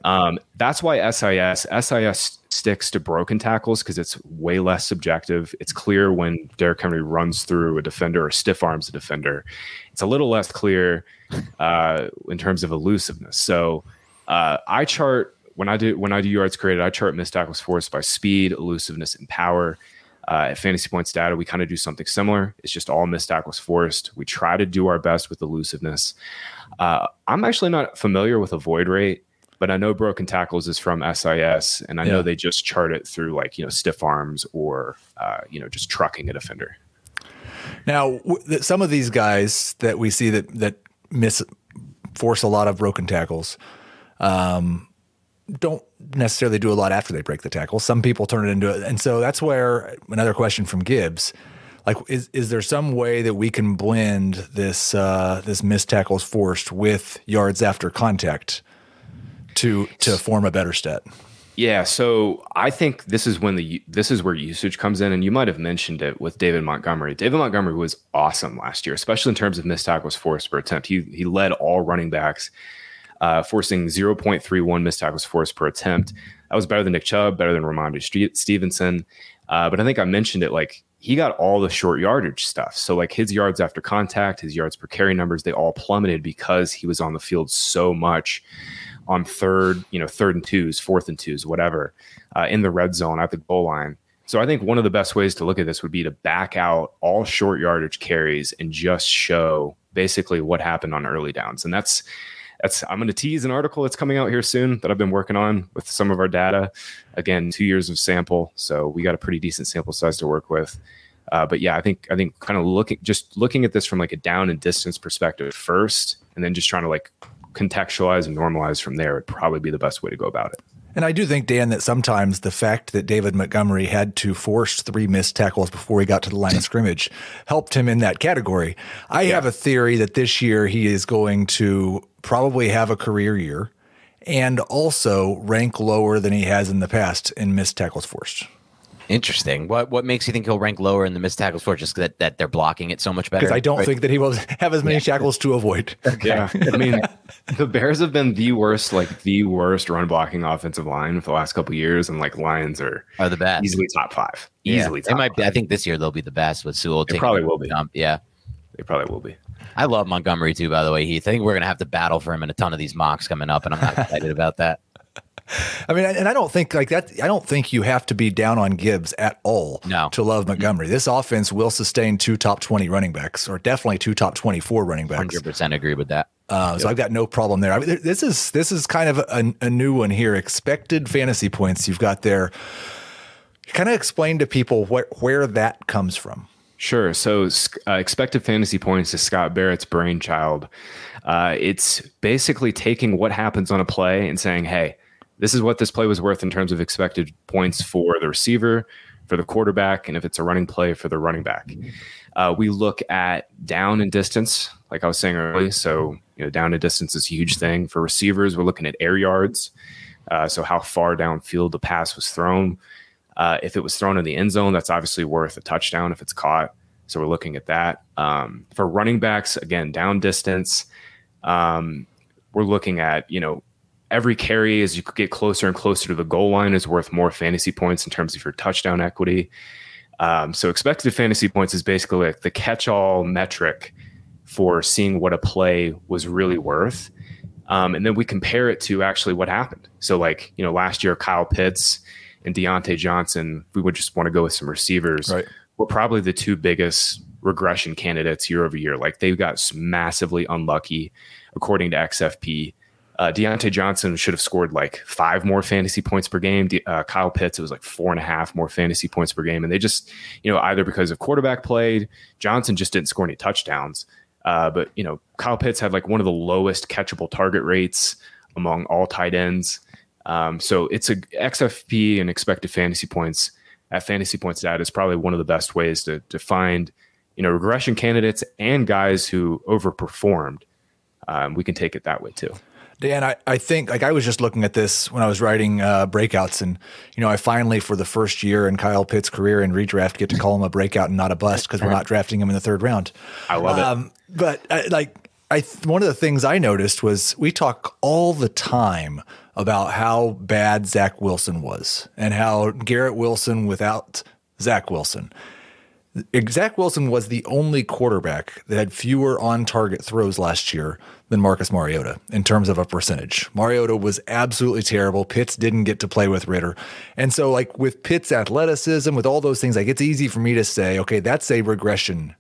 That's why SIS sticks to broken tackles because it's way less subjective. It's clear when Derrick Henry runs through a defender or stiff arms a defender. It's a little less clear in terms of elusiveness. So I chart when I do yards created, I chart missed tackles forced by speed, elusiveness, and power. At Fantasy Points Data, we kind of do something similar. It's just all missed tackles forced. We try to do our best with elusiveness. I'm actually not familiar with avoid rate, but I know broken tackles is from SIS, and I know they just chart it through stiff arms or just trucking a defender. Now, some of these guys that we see that force a lot of broken tackles don't necessarily do a lot after they break the tackle. Some people turn it into it. And so that's where another question from Gibbs, like, is there some way that we can blend this, this missed tackles forced with yards after contact to form a better stat? Yeah. So I think this is where usage comes in. And you might've mentioned it with David Montgomery. David Montgomery was awesome last year, especially in terms of missed tackles forced per attempt. He led all running backs, forcing 0.31 missed tackles forced per attempt. That was better than Nick Chubb, better than Ramondre Stevenson. But I think I mentioned it, like he got all the short yardage stuff. So like his yards after contact, his yards per carry numbers, they all plummeted because he was on the field so much on third and twos, fourth and twos, whatever, in the red zone at the goal line. So I think one of the best ways to look at this would be to back out all short yardage carries and just show basically what happened on early downs. And I'm going to tease an article that's coming out here soon that I've been working on with some of our data. Again, 2 years of sample, so we got a pretty decent sample size to work with. But yeah, I think kind of looking at this from like a down and distance perspective first, and then just trying to like contextualize and normalize from there would probably be the best way to go about it. And I do think, Dan, that sometimes the fact that David Montgomery had to force 3 missed tackles before he got to the line of scrimmage helped him in that category. I have a theory that this year he is going to probably have a career year and also rank lower than he has in the past in missed tackles forced. Interesting. What makes you think he'll rank lower in the missed tackles forced? Just that they're blocking it so much better? Because I don't think that he will have as many tackles to avoid. Okay. Yeah. I mean, the Bears have been the worst run blocking offensive line for the last couple of years. And like Lions are the best. Easily top 5. Yeah. Easily top 5. I think this year they'll be the best with Sewell. They probably will be. Yeah. They probably will be. I love Montgomery too, by the way, Heath. I think we're going to have to battle for him in a ton of these mocks coming up. And I'm not excited about that. I mean, and I don't think like that. I don't think you have to be down on Gibbs at all to love Montgomery. This offense will sustain 2 top 20 running backs, or definitely 2 top 24 running backs. 100% agree with that. So I've got no problem there. I mean, this is kind of a new one here. Expected fantasy points you've got there. Kind of explain to people where that comes from. Sure. So expected fantasy points is Scott Barrett's brainchild. It's basically taking what happens on a play and saying, hey, this is what this play was worth in terms of expected points for the receiver, for the quarterback, and if it's a running play, for the running back. We look at down and distance, like I was saying earlier. So, down and distance is a huge thing. For receivers, we're looking at air yards. So how far downfield the pass was thrown. If it was thrown in the end zone, that's obviously worth a touchdown if it's caught. So we're looking at that. For running backs, again, down distance. We're looking at, every carry as you get closer and closer to the goal line is worth more fantasy points in terms of your touchdown equity. So expected fantasy points is basically like the catch-all metric for seeing what a play was really worth. And then we compare it to actually what happened. So last year, Kyle Pitts and Deontay Johnson, we would just want to go with some receivers. Right. Were probably the two biggest regression candidates year over year. They got massively unlucky, according to XFP. Deontay Johnson should have scored 5 more fantasy points per game. Kyle Pitts, it was 4.5 more fantasy points per game. And they just, either because of quarterback play, Johnson just didn't score any touchdowns. But, Kyle Pitts had one of the lowest catchable target rates among all tight ends. So it's XFP and expected fantasy points at fantasy points data is probably one of the best ways to find, regression candidates and guys who overperformed. We can take it that way too. Dan, I think I was just looking at this when I was writing breakouts, and I finally for the first year in Kyle Pitts' career in redraft get to call him a breakout and not a bust because we're not drafting him in the third round. I love it. But one of the things I noticed was we talk all the time about how bad Zach Wilson was and how Garrett Wilson without Zach Wilson. Zach Wilson was the only quarterback that had fewer on-target throws last year than Marcus Mariota in terms of a percentage. Mariota was absolutely terrible. Pitts didn't get to play with Ritter. And so with Pitts' athleticism, with all those things, it's easy for me to say, okay, that's a regression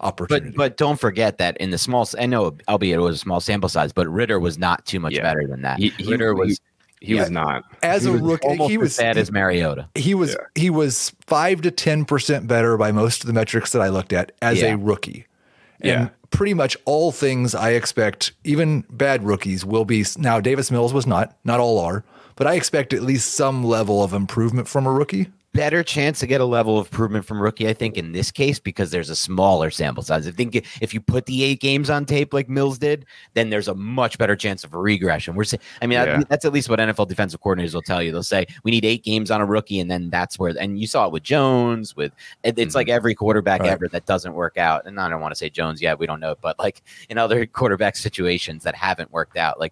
opportunity. But don't forget that in the small – I know, albeit it was a small sample size, but Ritter was not too much better than that. Ritter was – He was not. As a rookie, he was as bad as Mariota. He was 5 to 10% better by most of the metrics that I looked at as a rookie. And pretty much all things I expect, even bad rookies, will be. Now, Davis Mills was not all are, but I expect at least some level of improvement from a rookie. Better chance to get a level of improvement from rookie, I think, in this case, because there's a smaller sample size. I think if you put the 8 games on tape like Mills did, then there's a much better chance of a regression. That's at least what NFL defensive coordinators will tell you. They'll say, we need 8 games on a rookie, and then that's where – and you saw it with Jones. It's like every quarterback ever that doesn't work out. And I don't want to say Jones yet. We don't know. But in other quarterback situations that haven't worked out,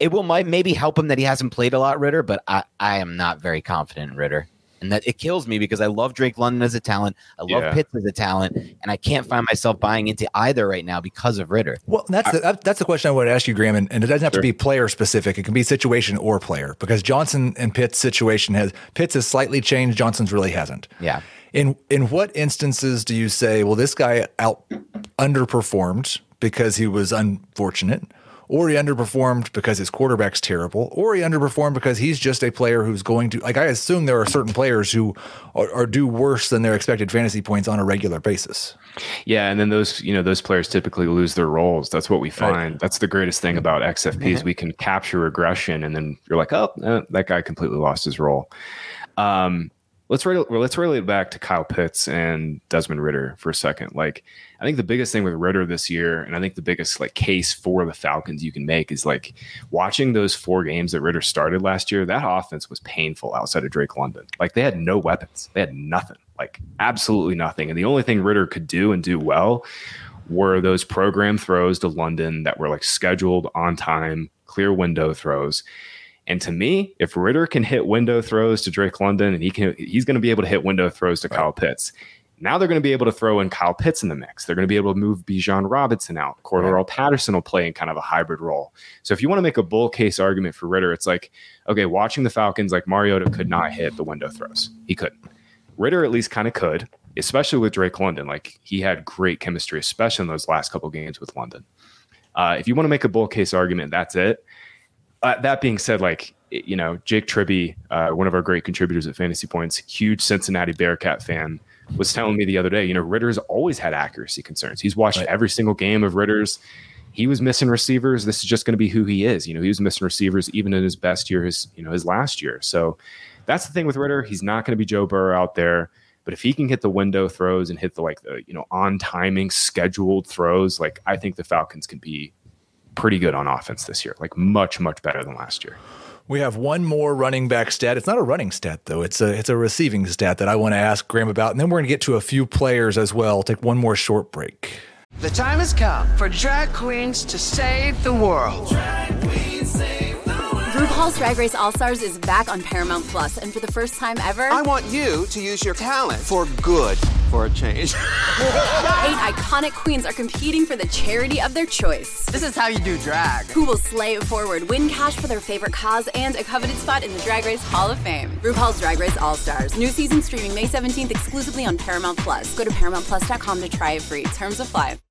it will maybe help him that he hasn't played a lot, Ritter, but I am not very confident in Ritter. And that it kills me because I love Drake London as a talent. I love Pitts as a talent. And I can't find myself buying into either right now because of Ritter. Well, that's the question I want to ask you, Graham. And it doesn't have to be player specific. It can be situation or player because Johnson and Pitts' situation has slightly changed. Johnson's really hasn't. Yeah. In what instances do you say, well, this guy underperformed because he was unfortunate, or he underperformed because his quarterback's terrible, or he underperformed because he's just a player who's going to – I assume there are certain players who do worse than their expected fantasy points on a regular basis. Yeah, and then those players typically lose their roles. That's what we find. Right. That's the greatest thing about XFPs. Mm-hmm. We can capture regression, and then you're that guy completely lost his role. Let's relate it back to Kyle Pitts and Desmond Ritter for a second. I think the biggest thing with Ritter this year, and I think the biggest case for the Falcons you can make is watching those 4 games that Ritter started last year. That offense was painful outside of Drake London. They had no weapons. They had nothing. Absolutely nothing. And the only thing Ritter could do and do well were those program throws to London that were scheduled on time, clear window throws. And to me, if Ritter can hit window throws to Drake London, and he's going to be able to hit window throws to Kyle Pitts. Now they're going to be able to throw in Kyle Pitts in the mix. They're going to be able to move Bijan Robinson out. Cordarrelle Patterson will play in kind of a hybrid role. So if you want to make a bull case argument for Ritter, it's okay, watching the Falcons, Mariota could not hit the window throws. He couldn't. Ritter at least kind of could, especially with Drake London. He had great chemistry, especially in those last couple games with London. If you want to make a bull case argument, that's it. That being said, you know, Jake Tribby, one of our great contributors at Fantasy Points, huge Cincinnati Bearcat fan, was telling me the other day, you know, Ritter's always had accuracy concerns. He's watched every single game of Ritter's. He was missing receivers. This is just going to be who he is. You know, he was missing receivers even in his best year, his last year. So that's the thing with Ritter. He's not going to be Joe Burrow out there. But if he can hit the window throws and hit the on timing scheduled throws, like, I think the Falcons can be pretty good on offense this year, like much, much better than last year. We have one more running back stat. It's not a running stat, though. It's a receiving stat that I want to ask Graham about. And then we're going to get to a few players as well. Take one more short break. The time has come for drag queens to save the world. Drag queens save the world. RuPaul's Drag Race All-Stars is back on Paramount Plus. And for the first time ever, I want you to use your talent for good. For a change. 8 iconic queens are competing for the charity of their choice. This is how you do drag. Who will slay it forward, win cash for their favorite cause, and a coveted spot in the Drag Race Hall of Fame. RuPaul's Drag Race All-Stars. New season streaming May 17th exclusively on Paramount+. Go to ParamountPlus.com to try it free. Terms apply.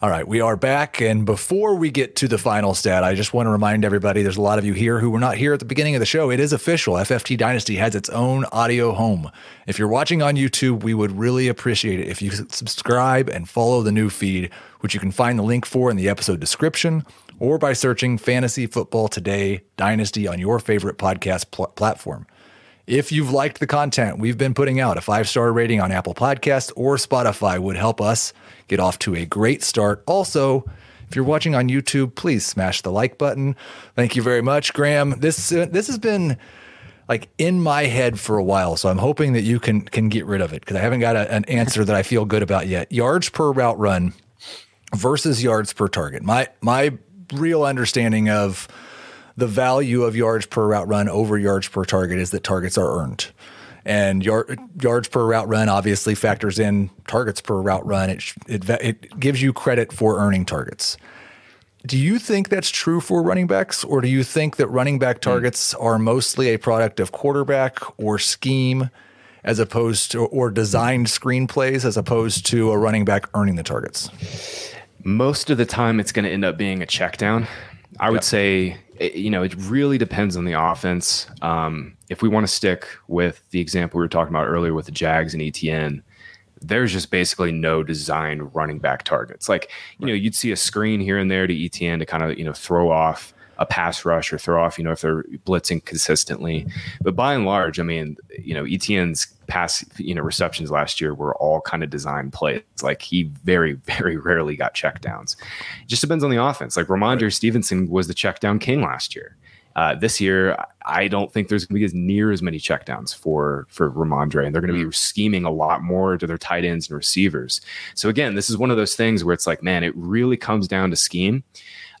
All right, we are back. And before we get to the final stat, I just want to remind everybody, there's a lot of you here who were not here at the beginning of the show. It is official. FFT Dynasty has its own audio home. If you're watching on YouTube, we would really appreciate it if you subscribe and follow the new feed, which you can find the link for in the episode description or by searching Fantasy Football Today Dynasty on your favorite podcast platform. If you've liked the content we've been putting out, a 5-star rating on Apple Podcasts or Spotify would help us get off to a great start. Also, if you're watching on YouTube, please smash the like button. Thank you very much, Graham. This has been like in my head for a while, so I'm hoping that you can get rid of it because I haven't got an answer that I feel good about yet. Yards per route run versus yards per target. My real understanding of the value of yards per route run over yards per target is that targets are earned. And yards per route run obviously factors in targets per route run. It gives you credit for earning targets. Do you think that's true for running backs, or do you think that running back targets are mostly a product of quarterback or scheme as opposed to, or designed screenplays as opposed to a running back earning the targets? Most of the time it's going to end up being a check down. I would say, you know, it really depends on the offense. If we want to stick with the example we were talking about earlier with the Jags and Etienne, there's just basically no designed running back targets. Like, you know, you'd see a screen here and there to Etienne to kind of, you know, throw off a pass rush or throw off, you know, if they're blitzing consistently. But by and large, I mean, you know, Etienne's pass, you know, receptions last year were all kind of design plays. Like, he very, very rarely got checkdowns. It just depends on the offense. Like, Ramondre Stevenson was the checkdown king last year. This year, I don't think there's going to be as many checkdowns for Ramondre, and they're going to be scheming a lot more to their tight ends and receivers. So again, this is one of those things where it's like, man, it really comes down to scheme.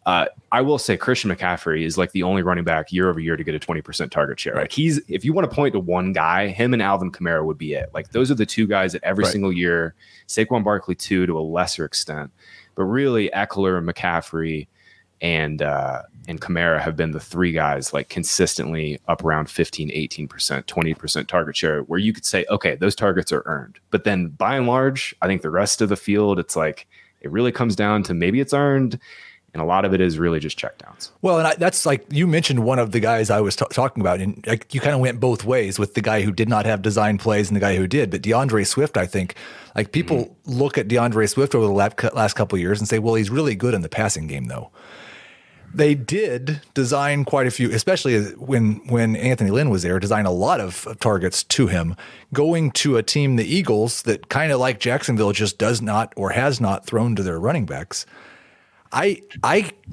I will say Christian McCaffrey is like the only running back year over year to get a 20% target share. Like, if you want to point to one guy, him and Alvin Kamara would be it. Like, those are the two guys that every single year, Saquon Barkley too, to a lesser extent, but really Ekeler, McCaffrey, and Kamara have been the three guys like consistently up around 15, 18%, 20% target share, where you could say, okay, those targets are earned. But then by and large, I think the rest of the field, it's like, it really comes down to maybe it's earned. And a lot of it is really just checkdowns. Well, and that's like you mentioned one of the guys I was talking about, and like, you kind of went both ways with the guy who did not have design plays and the guy who did. But DeAndre Swift, I think, like, people look at DeAndre Swift over the last couple of years and say, well, he's really good in the passing game, though. They did design quite a few, especially when Anthony Lynn was there, design a lot of targets to him, going to a team, the Eagles, that kind of like Jacksonville just does not or has not thrown to their running backs. I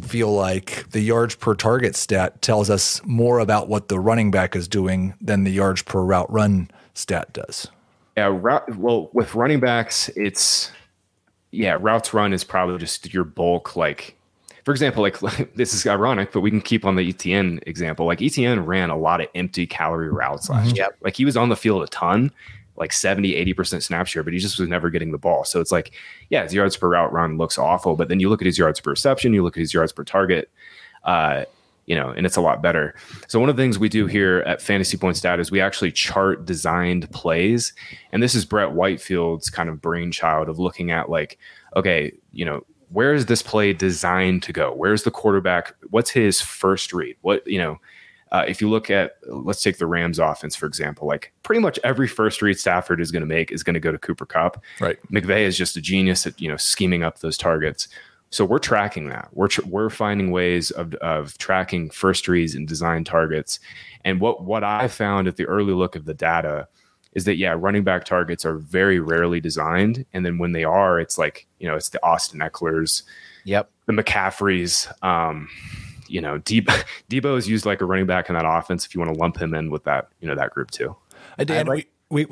feel like the yards per target stat tells us more about what the running back is doing than the yards per route run stat does. Yeah, well, with running backs, it's routes run is probably just your bulk. Like, for example, like this is ironic, but we can keep on the Etienne example. Like, Etienne ran a lot of empty calorie routes last year. Like, he was on the field a ton, like 70, 80% snap share, but he just was never getting the ball. So it's like, yeah, his yards per route run looks awful, but then you look at his yards per reception, you look at his yards per target. you know, and it's a lot better. So one of the things we do here at Fantasy Points Data is we actually chart designed plays. And this is Brett Whitefield's kind of brainchild of looking at like, okay, you know, where is this play designed to go? Where's the quarterback? What's his first read? What, you know, if you look at, let's take the Rams offense, for example, like pretty much every first read Stafford is going to make is going to go to Cooper Kupp. Right. McVay is just a genius at, you know, scheming up those targets. So we're tracking that. We're finding ways of tracking first reads and design targets. And what I found at the early look of the data is that, yeah, running back targets are very rarely designed. And then when they are, it's like, you know, it's the Austin Ecklers, yep, the McCaffreys, you know, Debo is used like a running back in that offense. If you want to lump him in with that, you know, that group too. We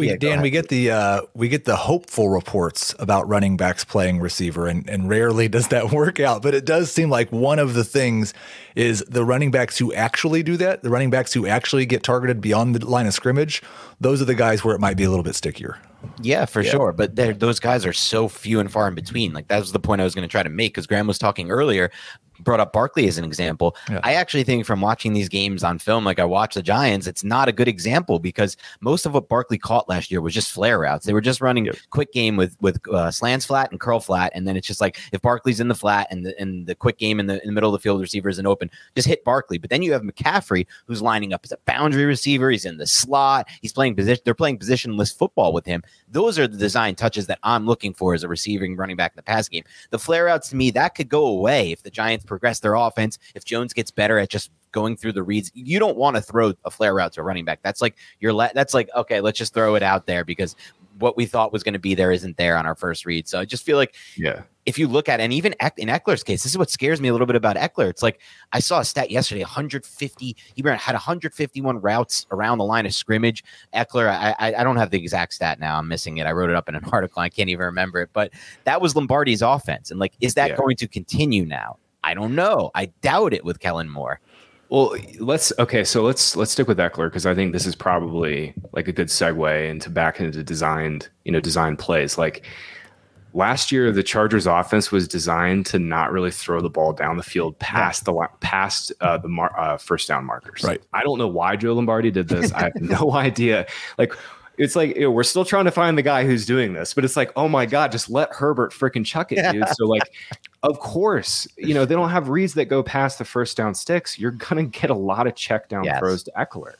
get the hopeful reports about running backs playing receiver, and rarely does that work out. But it does seem like one of the things is the running backs who actually do that, the running backs who actually get targeted beyond the line of scrimmage, those are the guys where it might be a little bit stickier. Yeah, for sure. But those guys are so few and far in between. Like that was the point I was going to try to make because Graham was talking earlier, brought up Barkley as an example. Yeah. I actually think from watching these games on film, like I watched the Giants, it's not a good example because most of what Barkley caught last year was just flare routes. They were just running quick game with slants flat and curl flat. And then it's just like if Barkley's in the flat and the quick game in the middle of the field receiver isn't open, just hit Barkley. But then you have McCaffrey who's lining up as a boundary receiver. He's in the slot. He's playing position. They're playing positionless football with him. Those are the design touches that I'm looking for as a receiving running back in the pass game. The flare outs to me, that could go away if the Giants progress their offense, if Jones gets better at just going through the reads. You don't want to throw a flare route to a running back. That's like that's like, okay, let's just throw it out there because what we thought was going to be there isn't there on our first read. So I just feel like if you look at, and even in Eckler's case, this is what scares me a little bit about Eckler. It's like I saw a stat yesterday, he had 151 routes around the line of scrimmage. Eckler, I don't have the exact stat now. I'm missing it. I wrote it up in an article. I can't even remember it. But that was Lombardi's offense. And like, is that going to continue now? I don't know. I doubt it with Kellen Moore. Well, let's stick with Eckler because I think this is probably like a good segue back into designed plays. Like last year, the Chargers' offense was designed to not really throw the ball down the field past the first down markers. Right. I don't know why Joe Lombardi did this. I have no idea. Like. It's like, you know, we're still trying to find the guy who's doing this, but it's like, oh my God, just let Herbert freaking chuck it, dude. So like, of course, you know, they don't have reads that go past the first down sticks. You're going to get a lot of check down throws to Eckler.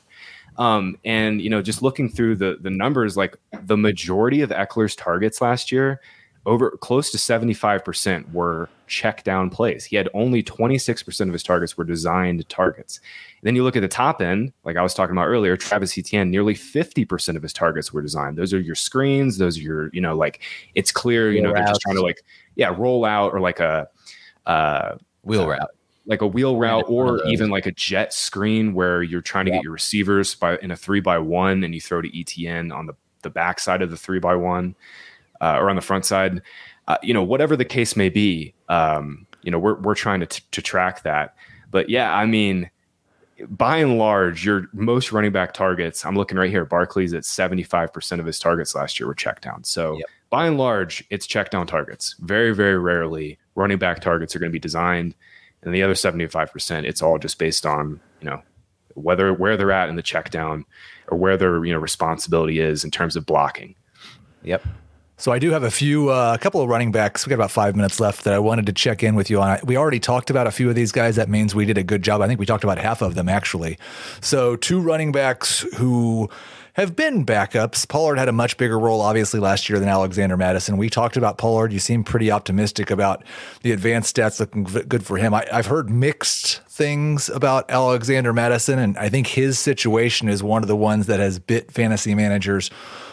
And, you know, just looking through the numbers, like the majority of Eckler's targets last year, over close to 75% were check down plays. He had only 26% of his targets were designed targets. Then you look at the top end, like I was talking about earlier, Travis Etienne, nearly 50% of his targets were designed. Those are your screens. Those are your, you know, like it's clear, you know, they're just trying to like, roll out or like a wheel route, like a wheel route, or even like a jet screen where you're trying to get your receivers in a 3x1 and you throw to Etienne on the backside of the 3x1 or on the front side, you know, whatever the case may be. You know, we're trying to track that, but yeah, I mean, by and large, your most running back targets, I'm looking right here, Barkley's at 75% of his targets last year were check down. So by and large, it's check down targets. Very, very rarely running back targets are going to be designed. And the other 75%, it's all just based on, you know, where they're at in the check down or where their, you know, responsibility is in terms of blocking. Yep. So I do have a couple of running backs. We got about 5 minutes left that I wanted to check in with you on. We already talked about a few of these guys. That means we did a good job. I think we talked about half of them actually. So two running backs who have been backups. Pollard had a much bigger role, obviously, last year than Alexander Madison. We talked about Pollard. You seem pretty optimistic about the advanced stats looking good for him. I've heard mixed things about Alexander Madison, and I think his situation is one of the ones that has bit fantasy managers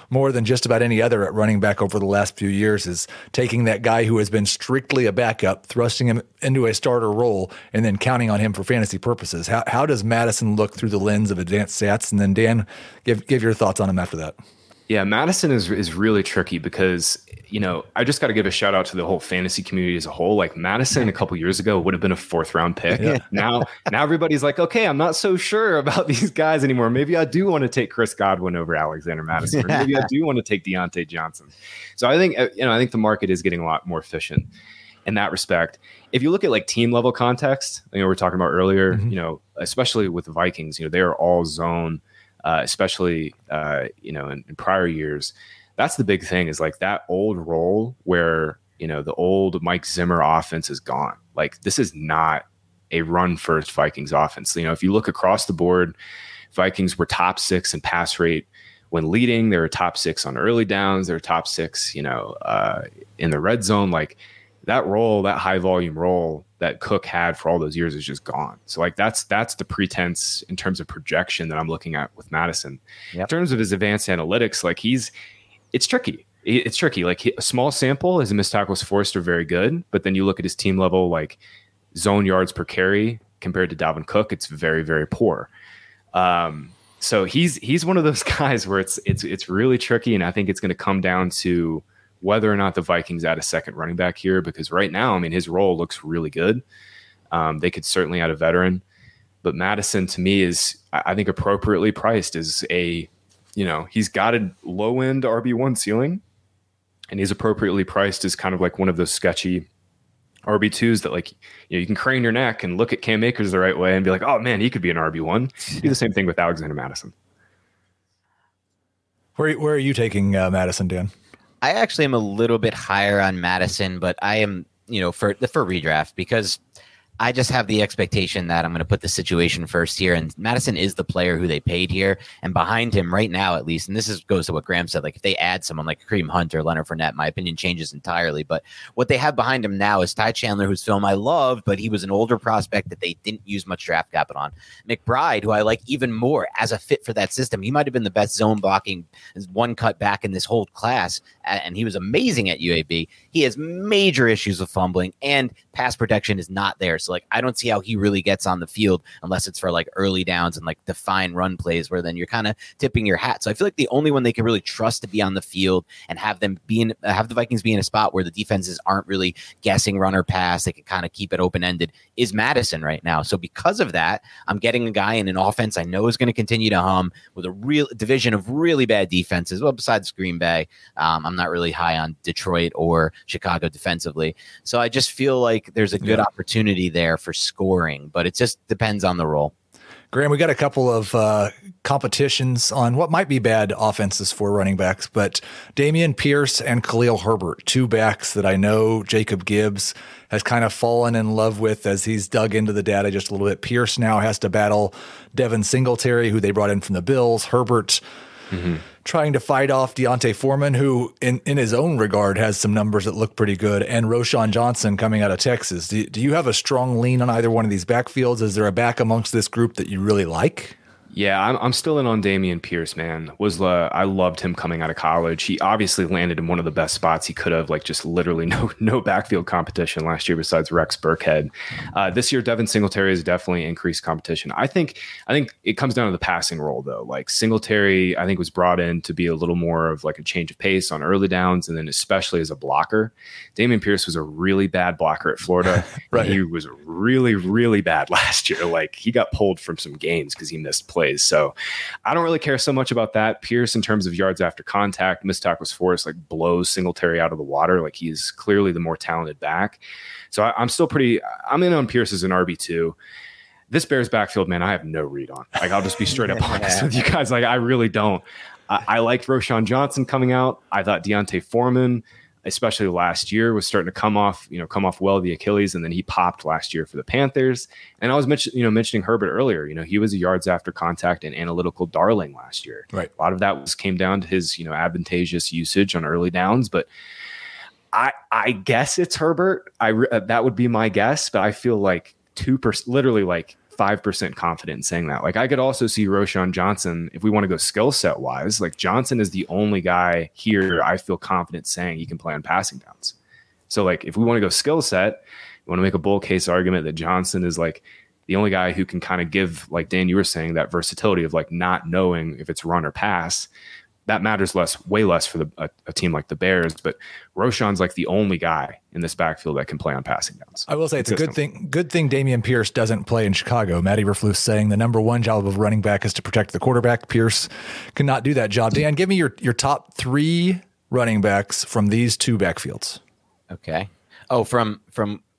more than just about any other at running back over the last few years, is taking that guy who has been strictly a backup, thrusting him into a starter role, and then counting on him for fantasy purposes. How does Madison look through the lens of advanced stats? And then, Dan, give your thoughts on him after that. Yeah, Madison is really tricky because, you know, I just got to give a shout out to the whole fantasy community as a whole. Like Madison a couple years ago would have been a 4th round pick. Yeah. Now everybody's like, okay, I'm not so sure about these guys anymore. Maybe I do want to take Chris Godwin over Alexander Madison. Or maybe I do want to take Deontay Johnson. So I think the market is getting a lot more efficient. in that respect. If you look at like team level context, you know, we were talking about earlier, mm-hmm. you know, especially with the Vikings, you know, they are all zone, especially, you know, in prior years. That's the big thing is like that old role where, you know, the old Mike Zimmer offense is gone. Like this is not a run first Vikings offense. You know, if you look across the board, Vikings were top six in pass rate when leading. They were top six on early downs. They were top six, you know, in the red zone. Like that role, that high volume role that Cook had for all those years is just gone. So like that's the pretense in terms of projection that I'm looking at with Madison. Yep. In terms of his advanced analytics, like it's tricky. It's tricky. Like a small sample, his missed tackles forced are very good, but then you look at his team level, like zone yards per carry compared to Dalvin Cook, it's very, very poor. So he's one of those guys where it's really tricky. And I think it's going to come down to whether or not the Vikings add a second running back here, because right now, I mean, his role looks really good. They could certainly add a veteran, but Madison to me is, I think, appropriately priced as a, you know, he's got a low end RB1 ceiling and he's appropriately priced as kind of like one of those sketchy RB2s that, like, you know, you can crane your neck and look at Cam Akers the right way and be like, oh man, he could be an RB1. Do the same thing with Alexander Madison. Where are you taking Madison, Dan? I actually am a little bit higher on Madison, but I am, you know, for redraft, because I just have the expectation that I'm going to put the situation first here. And Madison is the player who they paid here, and behind him right now, at least. And this goes to what Graham said. Like if they add someone like Kareem Hunt or Leonard Fournette, my opinion changes entirely. But what they have behind him now is Ty Chandler, whose film I love, but he was an older prospect that they didn't use much draft capital on. McBride, who I like even more as a fit for that system. He might've been the best zone blocking one cut back in this whole class. And he was amazing at UAB. He has major issues with fumbling, and pass protection is not there. So, like, I don't see how he really gets on the field unless it's for like early downs and like defined run plays where then you're kind of tipping your hat. So I feel like the only one they can really trust to be on the field and have them be in, have the Vikings be in a spot where the defenses aren't really guessing run or pass, they can kind of keep it open-ended, is Madison right now. So because of that, I'm getting a guy in an offense I know is going to continue to hum with a real division of really bad defenses. Well, besides Green Bay, I'm not really high on Detroit or Chicago defensively. So I just feel like there's a good opportunity there for scoring, but it just depends on the role. Graham, we got a couple of competitions on what might be bad offenses for running backs, but Dameon Pierce and Khalil Herbert, two backs that I know Jacob Gibbs has kind of fallen in love with as he's dug into the data just a little bit. Pierce now has to battle Devin Singletary, who they brought in from the Bills. Herbert trying to fight off Deontay Foreman, who in his own regard has some numbers that look pretty good, and Roschon Johnson coming out of Texas. Do you have a strong lean on either one of these backfields? Is there a back amongst this group that you really like? Yeah, I'm still in on Dameon Pierce, man. I loved him coming out of college. He obviously landed in one of the best spots he could have, like just literally no backfield competition last year besides Rex Burkhead. This year, Devin Singletary has definitely increased competition. I think it comes down to the passing role, though. Like Singletary, I think, was brought in to be a little more of like a change of pace on early downs, and then especially as a blocker. Dameon Pierce was a really bad blocker at Florida. Right. He was really, really bad last year. Like he got pulled from some games because he missed plays. So I don't really care so much about that. Pierce, in terms of yards after contact, missed tackles forced, like blows Singletary out of the water. Like he's clearly the more talented back. So I'm in on Pierce as an RB2. This Bears backfield, man, I have no read on. Like I'll just be straight up honest with you guys. Like I really don't. I liked Roschon Johnson coming out. I thought Deontay Foreman, especially last year, was starting to come off well of the Achilles, and then he popped last year for the Panthers. And I was mentioning Herbert earlier. You know, he was a yards after contact and analytical darling last year. Right. A lot of that came down to his, you know, advantageous usage on early downs. But I guess it's Herbert. That would be my guess. But I feel like 2%, literally like 5% confident in saying that. Like I could also see Roschon Johnson, if we want to go skill set wise, like Johnson is the only guy here I feel confident saying he can play on passing downs. So like if we want to go skill set, you want to make a bull case argument that Johnson is like the only guy who can kind of give, like Dan, you were saying, that versatility of like not knowing if it's run or pass. That matters way less for a team like the Bears, but Roschon's like the only guy in this backfield that can play on passing downs. I will say it's a good thing Dameon Pierce doesn't play in Chicago. Matty Eberflus saying the number one job of running back is to protect the quarterback. Pierce cannot do that job. Dan, give me your top three running backs from these two backfields. Okay. Oh, from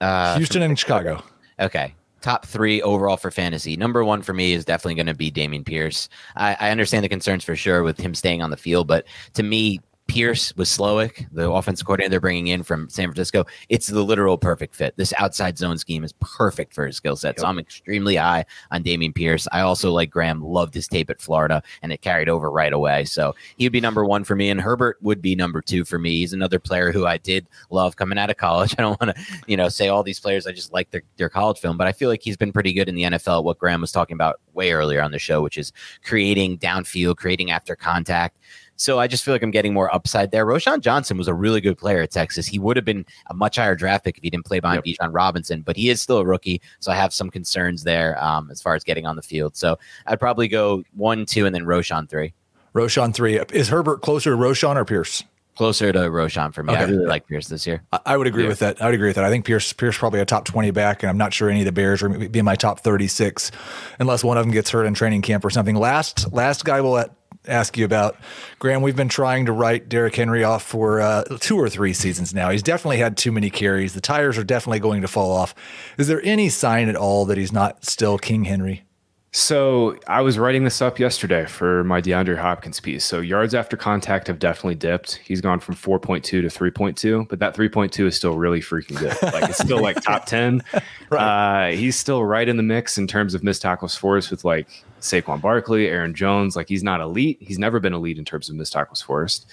Houston and Chicago. Okay. Top three overall for fantasy. Number one for me is definitely going to be Dameon Pierce. I understand the concerns for sure with him staying on the field, but to me, Pierce with Slowick, the offensive coordinator they're bringing in from San Francisco, it's the literal perfect fit. This outside zone scheme is perfect for his skill set. So I'm extremely high on Dameon Pierce. I also, like Graham, loved his tape at Florida, and it carried over right away. So he'd be number one for me, and Herbert would be number two for me. He's another player who I did love coming out of college. I don't want to, say all these players. I just like their college film, but I feel like he's been pretty good in the NFL, what Graham was talking about way earlier on the show, which is creating downfield, creating after contact. So I just feel like I'm getting more upside there. Roschon Johnson was a really good player at Texas. He would have been a much higher draft pick if he didn't play behind Bijan Robinson, but he is still a rookie, so I have some concerns there as far as getting on the field. So I'd probably go 1, 2, and then Roschon 3. Roschon 3. Is Herbert closer to Roschon or Pierce? Closer to Roschon for me. Okay. I really like Pierce this year. I would agree with that. I would agree with that. I think Pierce probably a top 20 back, and I'm not sure any of the Bears are going to be in my top 36 unless one of them gets hurt in training camp or something. Last guy will ask you about, Graham, we've been trying to write Derrick Henry off for 2 or 3 seasons now. He's definitely had too many carries. The tires are definitely going to fall off. Is there any sign at all that he's not still King Henry? So I was writing this up yesterday for my DeAndre Hopkins piece. So yards after contact have definitely dipped. He's gone from 4.2 to 3.2, but that 3.2 is still really freaking good. Like it's still like top 10. Right. He's still right in the mix in terms of missed tackles forced with like Saquon Barkley, Aaron Jones. Like he's not elite. He's never been elite in terms of missed tackles forced.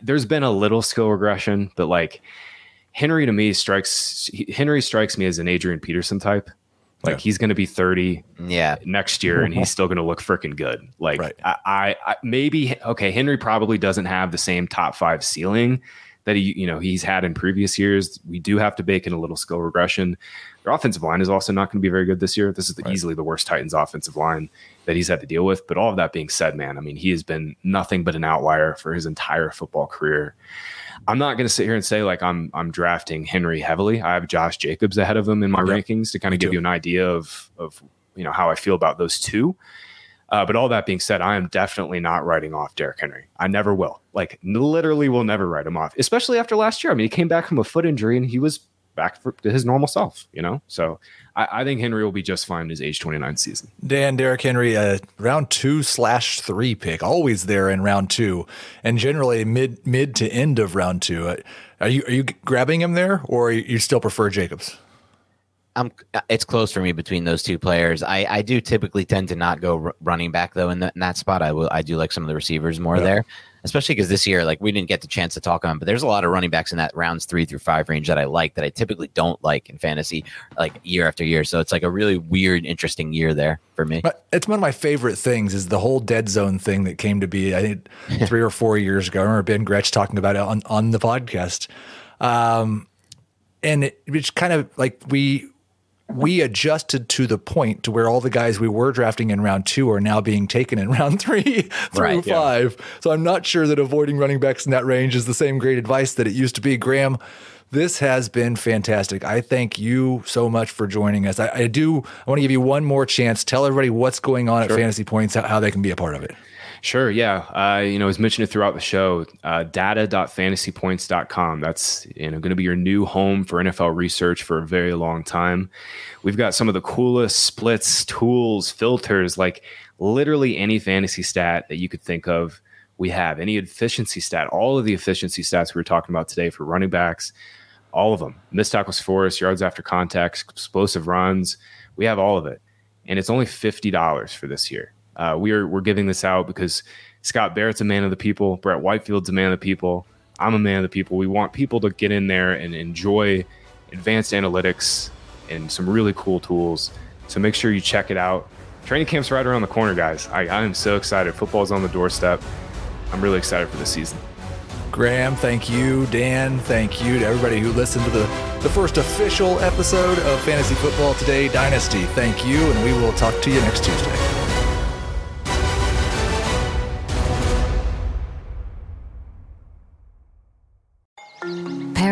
There's been a little skill regression, but like Henry strikes me as an Adrian Peterson type. Like he's going to be 30 next year, and he's still going to look freaking good. Like I maybe, okay, Henry probably doesn't have the same top 5 ceiling that he's had in previous years. We do have to bake in a little skill regression. Their offensive line is also not going to be very good this year. This is easily the worst Titans offensive line that he's had to deal with. But all of that being said, man, I mean, he has been nothing but an outlier for his entire football career. I'm not going to sit here and say like I'm drafting Henry heavily. I have Josh Jacobs ahead of him in my rankings to kind of give you an idea of how I feel about those two. But all that being said, I am definitely not writing off Derrick Henry. I never will. Like literally will never write him off, especially after last year. I mean, he came back from a foot injury and he was back to his normal self, So I think Henry will be just fine in his age 29 season. Dan, Derrick Henry, round 2/3 pick, always there in round 2, and generally mid to end of round 2. Are you grabbing him there, or you still prefer Jacobs? It's close for me between those two players. I do typically tend to not go running back though in that spot. I do like some of the receivers more there. Especially because this year, like we didn't get the chance to talk on, but there's a lot of running backs in that rounds 3 through 5 range that I like that I typically don't like in fantasy, like year after year. So it's like a really weird, interesting year there for me. But it's one of my favorite things is the whole dead zone thing that came to be, I think 3 or 4 years ago. I remember Ben Gretsch talking about it on the podcast. And it's kind of like we adjusted to the point to where all the guys we were drafting in round 2 are now being taken in round 3 through 5. Yeah. So I'm not sure that avoiding running backs in that range is the same great advice that it used to be. Graham, this has been fantastic. I thank you so much for joining us. I want to give you one more chance. Tell everybody what's going on at Fantasy Points, how they can be a part of it. Sure. Yeah. As mentioned throughout the show, data.fantasypoints.com. That's, going to be your new home for NFL research for a very long time. We've got some of the coolest splits, tools, filters, like literally any fantasy stat that you could think of. We have any efficiency stat, all of the efficiency stats we were talking about today for running backs, all of them, missed tackles forced, yards after contact, explosive runs. We have all of it. And it's only $50 for this year. We're giving this out because Scott Barrett's a man of the people. Brett Whitefield's a man of the people. I'm a man of the people. We want people to get in there and enjoy advanced analytics and some really cool tools. So make sure you check it out. Training camp's right around the corner, guys. I am so excited. Football's on the doorstep. I'm really excited for this season. Graham, thank you. Dan, thank you to everybody who listened to the first official episode of Fantasy Football Today Dynasty. Thank you, and we will talk to you next Tuesday.